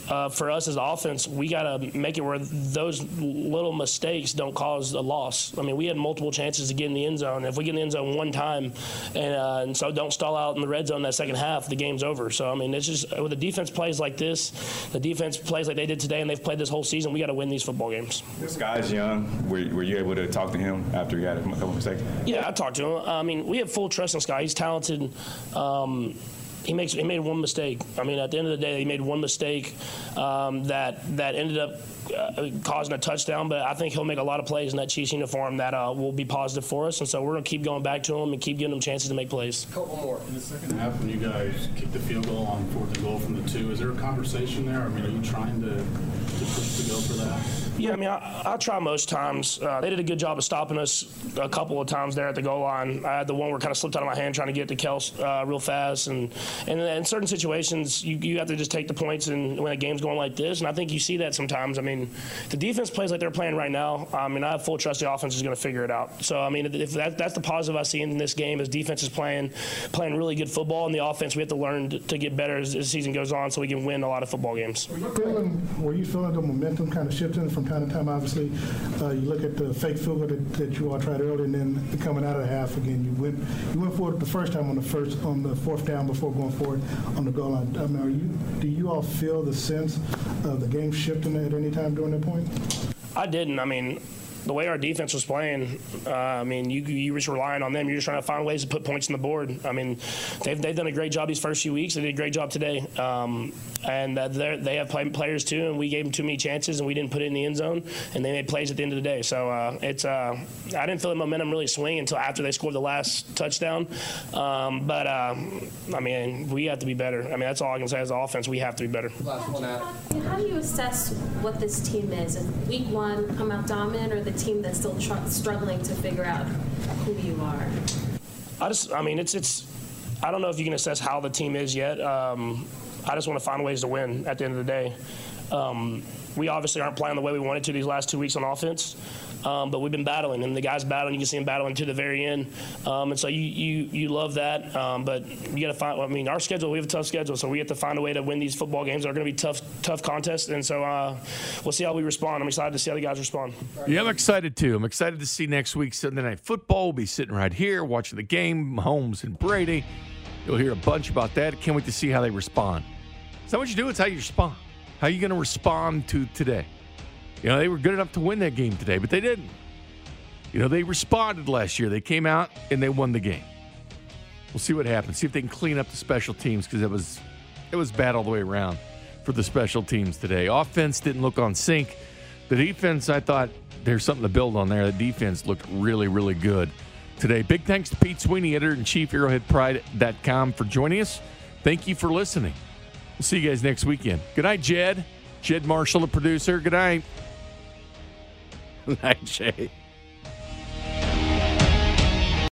For us as offense, we got to make it where those little mistakes don't cause a loss. I mean, we had multiple chances to get in the end zone. If we get in the end zone one time and so don't stall out in the red zone that second half, the game's over. So, I mean, it's just with the defense plays like this, the defense plays like they did today and they've played this whole season, we got to win these football games. This guy's young. Were you able to talk to him after he had a couple mistakes? Yeah, I talked to him. I mean, we have full trust in Sky. He's talented. He made one mistake. I mean, at the end of the day, he made one mistake that ended up causing a touchdown. But I think he'll make a lot of plays in that Chiefs uniform that will be positive for us. And so we're going to keep going back to him and keep giving him chances to make plays. Couple more. In the second half, when you guys kick the field goal on 4th and goal from the 2, is there a conversation there? I mean, are you trying to push the go for that? Yeah, I mean, I try most times. They did a good job of stopping us a couple of times there at the goal line. I had the one where it kind of slipped out of my hand trying to get to Kelsey real fast. And in certain situations, you have to just take the points and when a game's going like this. And I think you see that sometimes. I mean, the defense plays like they're playing right now. I mean, I have full trust the offense is going to figure it out. So, I mean, if that's the positive I see in this game is defense is playing really good football. And the offense, we have to learn to get better as the season goes on so we can win a lot of football games. Were you feeling the momentum kind of shifting from time to time? Obviously, you look at the fake field goal that you all tried earlier, and then coming out of the half again, you went forward the first time on the 4th down before going forward on the goal line. I mean, do you all feel the sense of the game shifting at any time during that point? I didn't. I mean, the way our defense was playing, I mean, you were just relying on them. You're just trying to find ways to put points on the board. I mean, they've done a great job these first few weeks. They did a great job today. They have players, too, and we gave them too many chances, and we didn't put it in the end zone, and they made plays at the end of the day. So I didn't feel the momentum really swing until after they scored the last touchdown. I mean, we have to be better. I mean, that's all I can say as an offense. We have to be better. How do you assess what this team is? In week 1, come out dominant, or the team that's still struggling to figure out who you are? I don't know if you can assess how the team is yet. I just want to find ways to win at the end of the day. We obviously aren't playing the way we wanted to these last 2 weeks on offense, but we've been battling, and the guys battling. You can see them battling to the very end, and so you love that. But you got to find. I mean, our schedule. We have a tough schedule, so we have to find a way to win these football games. They're going to be tough contests, and so we'll see how we respond. I'm excited to see how the guys respond. Yeah, I'm excited too. I'm excited to see next week Sunday Night Football. We'll be sitting right here watching the game, Mahomes and Brady. You'll hear a bunch about that. Can't wait to see how they respond. It's not what you do; it's how you respond. How are you going to respond to today? You know, they were good enough to win that game today, but they didn't. You know, they responded last year. They came out and they won the game. We'll see what happens. See if they can clean up the special teams, because it was bad all the way around for the special teams today. Offense didn't look on sync. The defense, I thought there's something to build on there. The defense looked really, really good today. Big thanks to Pete Sweeney, editor-in-chief, ArrowheadPride.com, for joining us. Thank you for listening. We'll see you guys next weekend. Good night, Jed. Jed Marshall, the producer. Good night. Good night, Jay.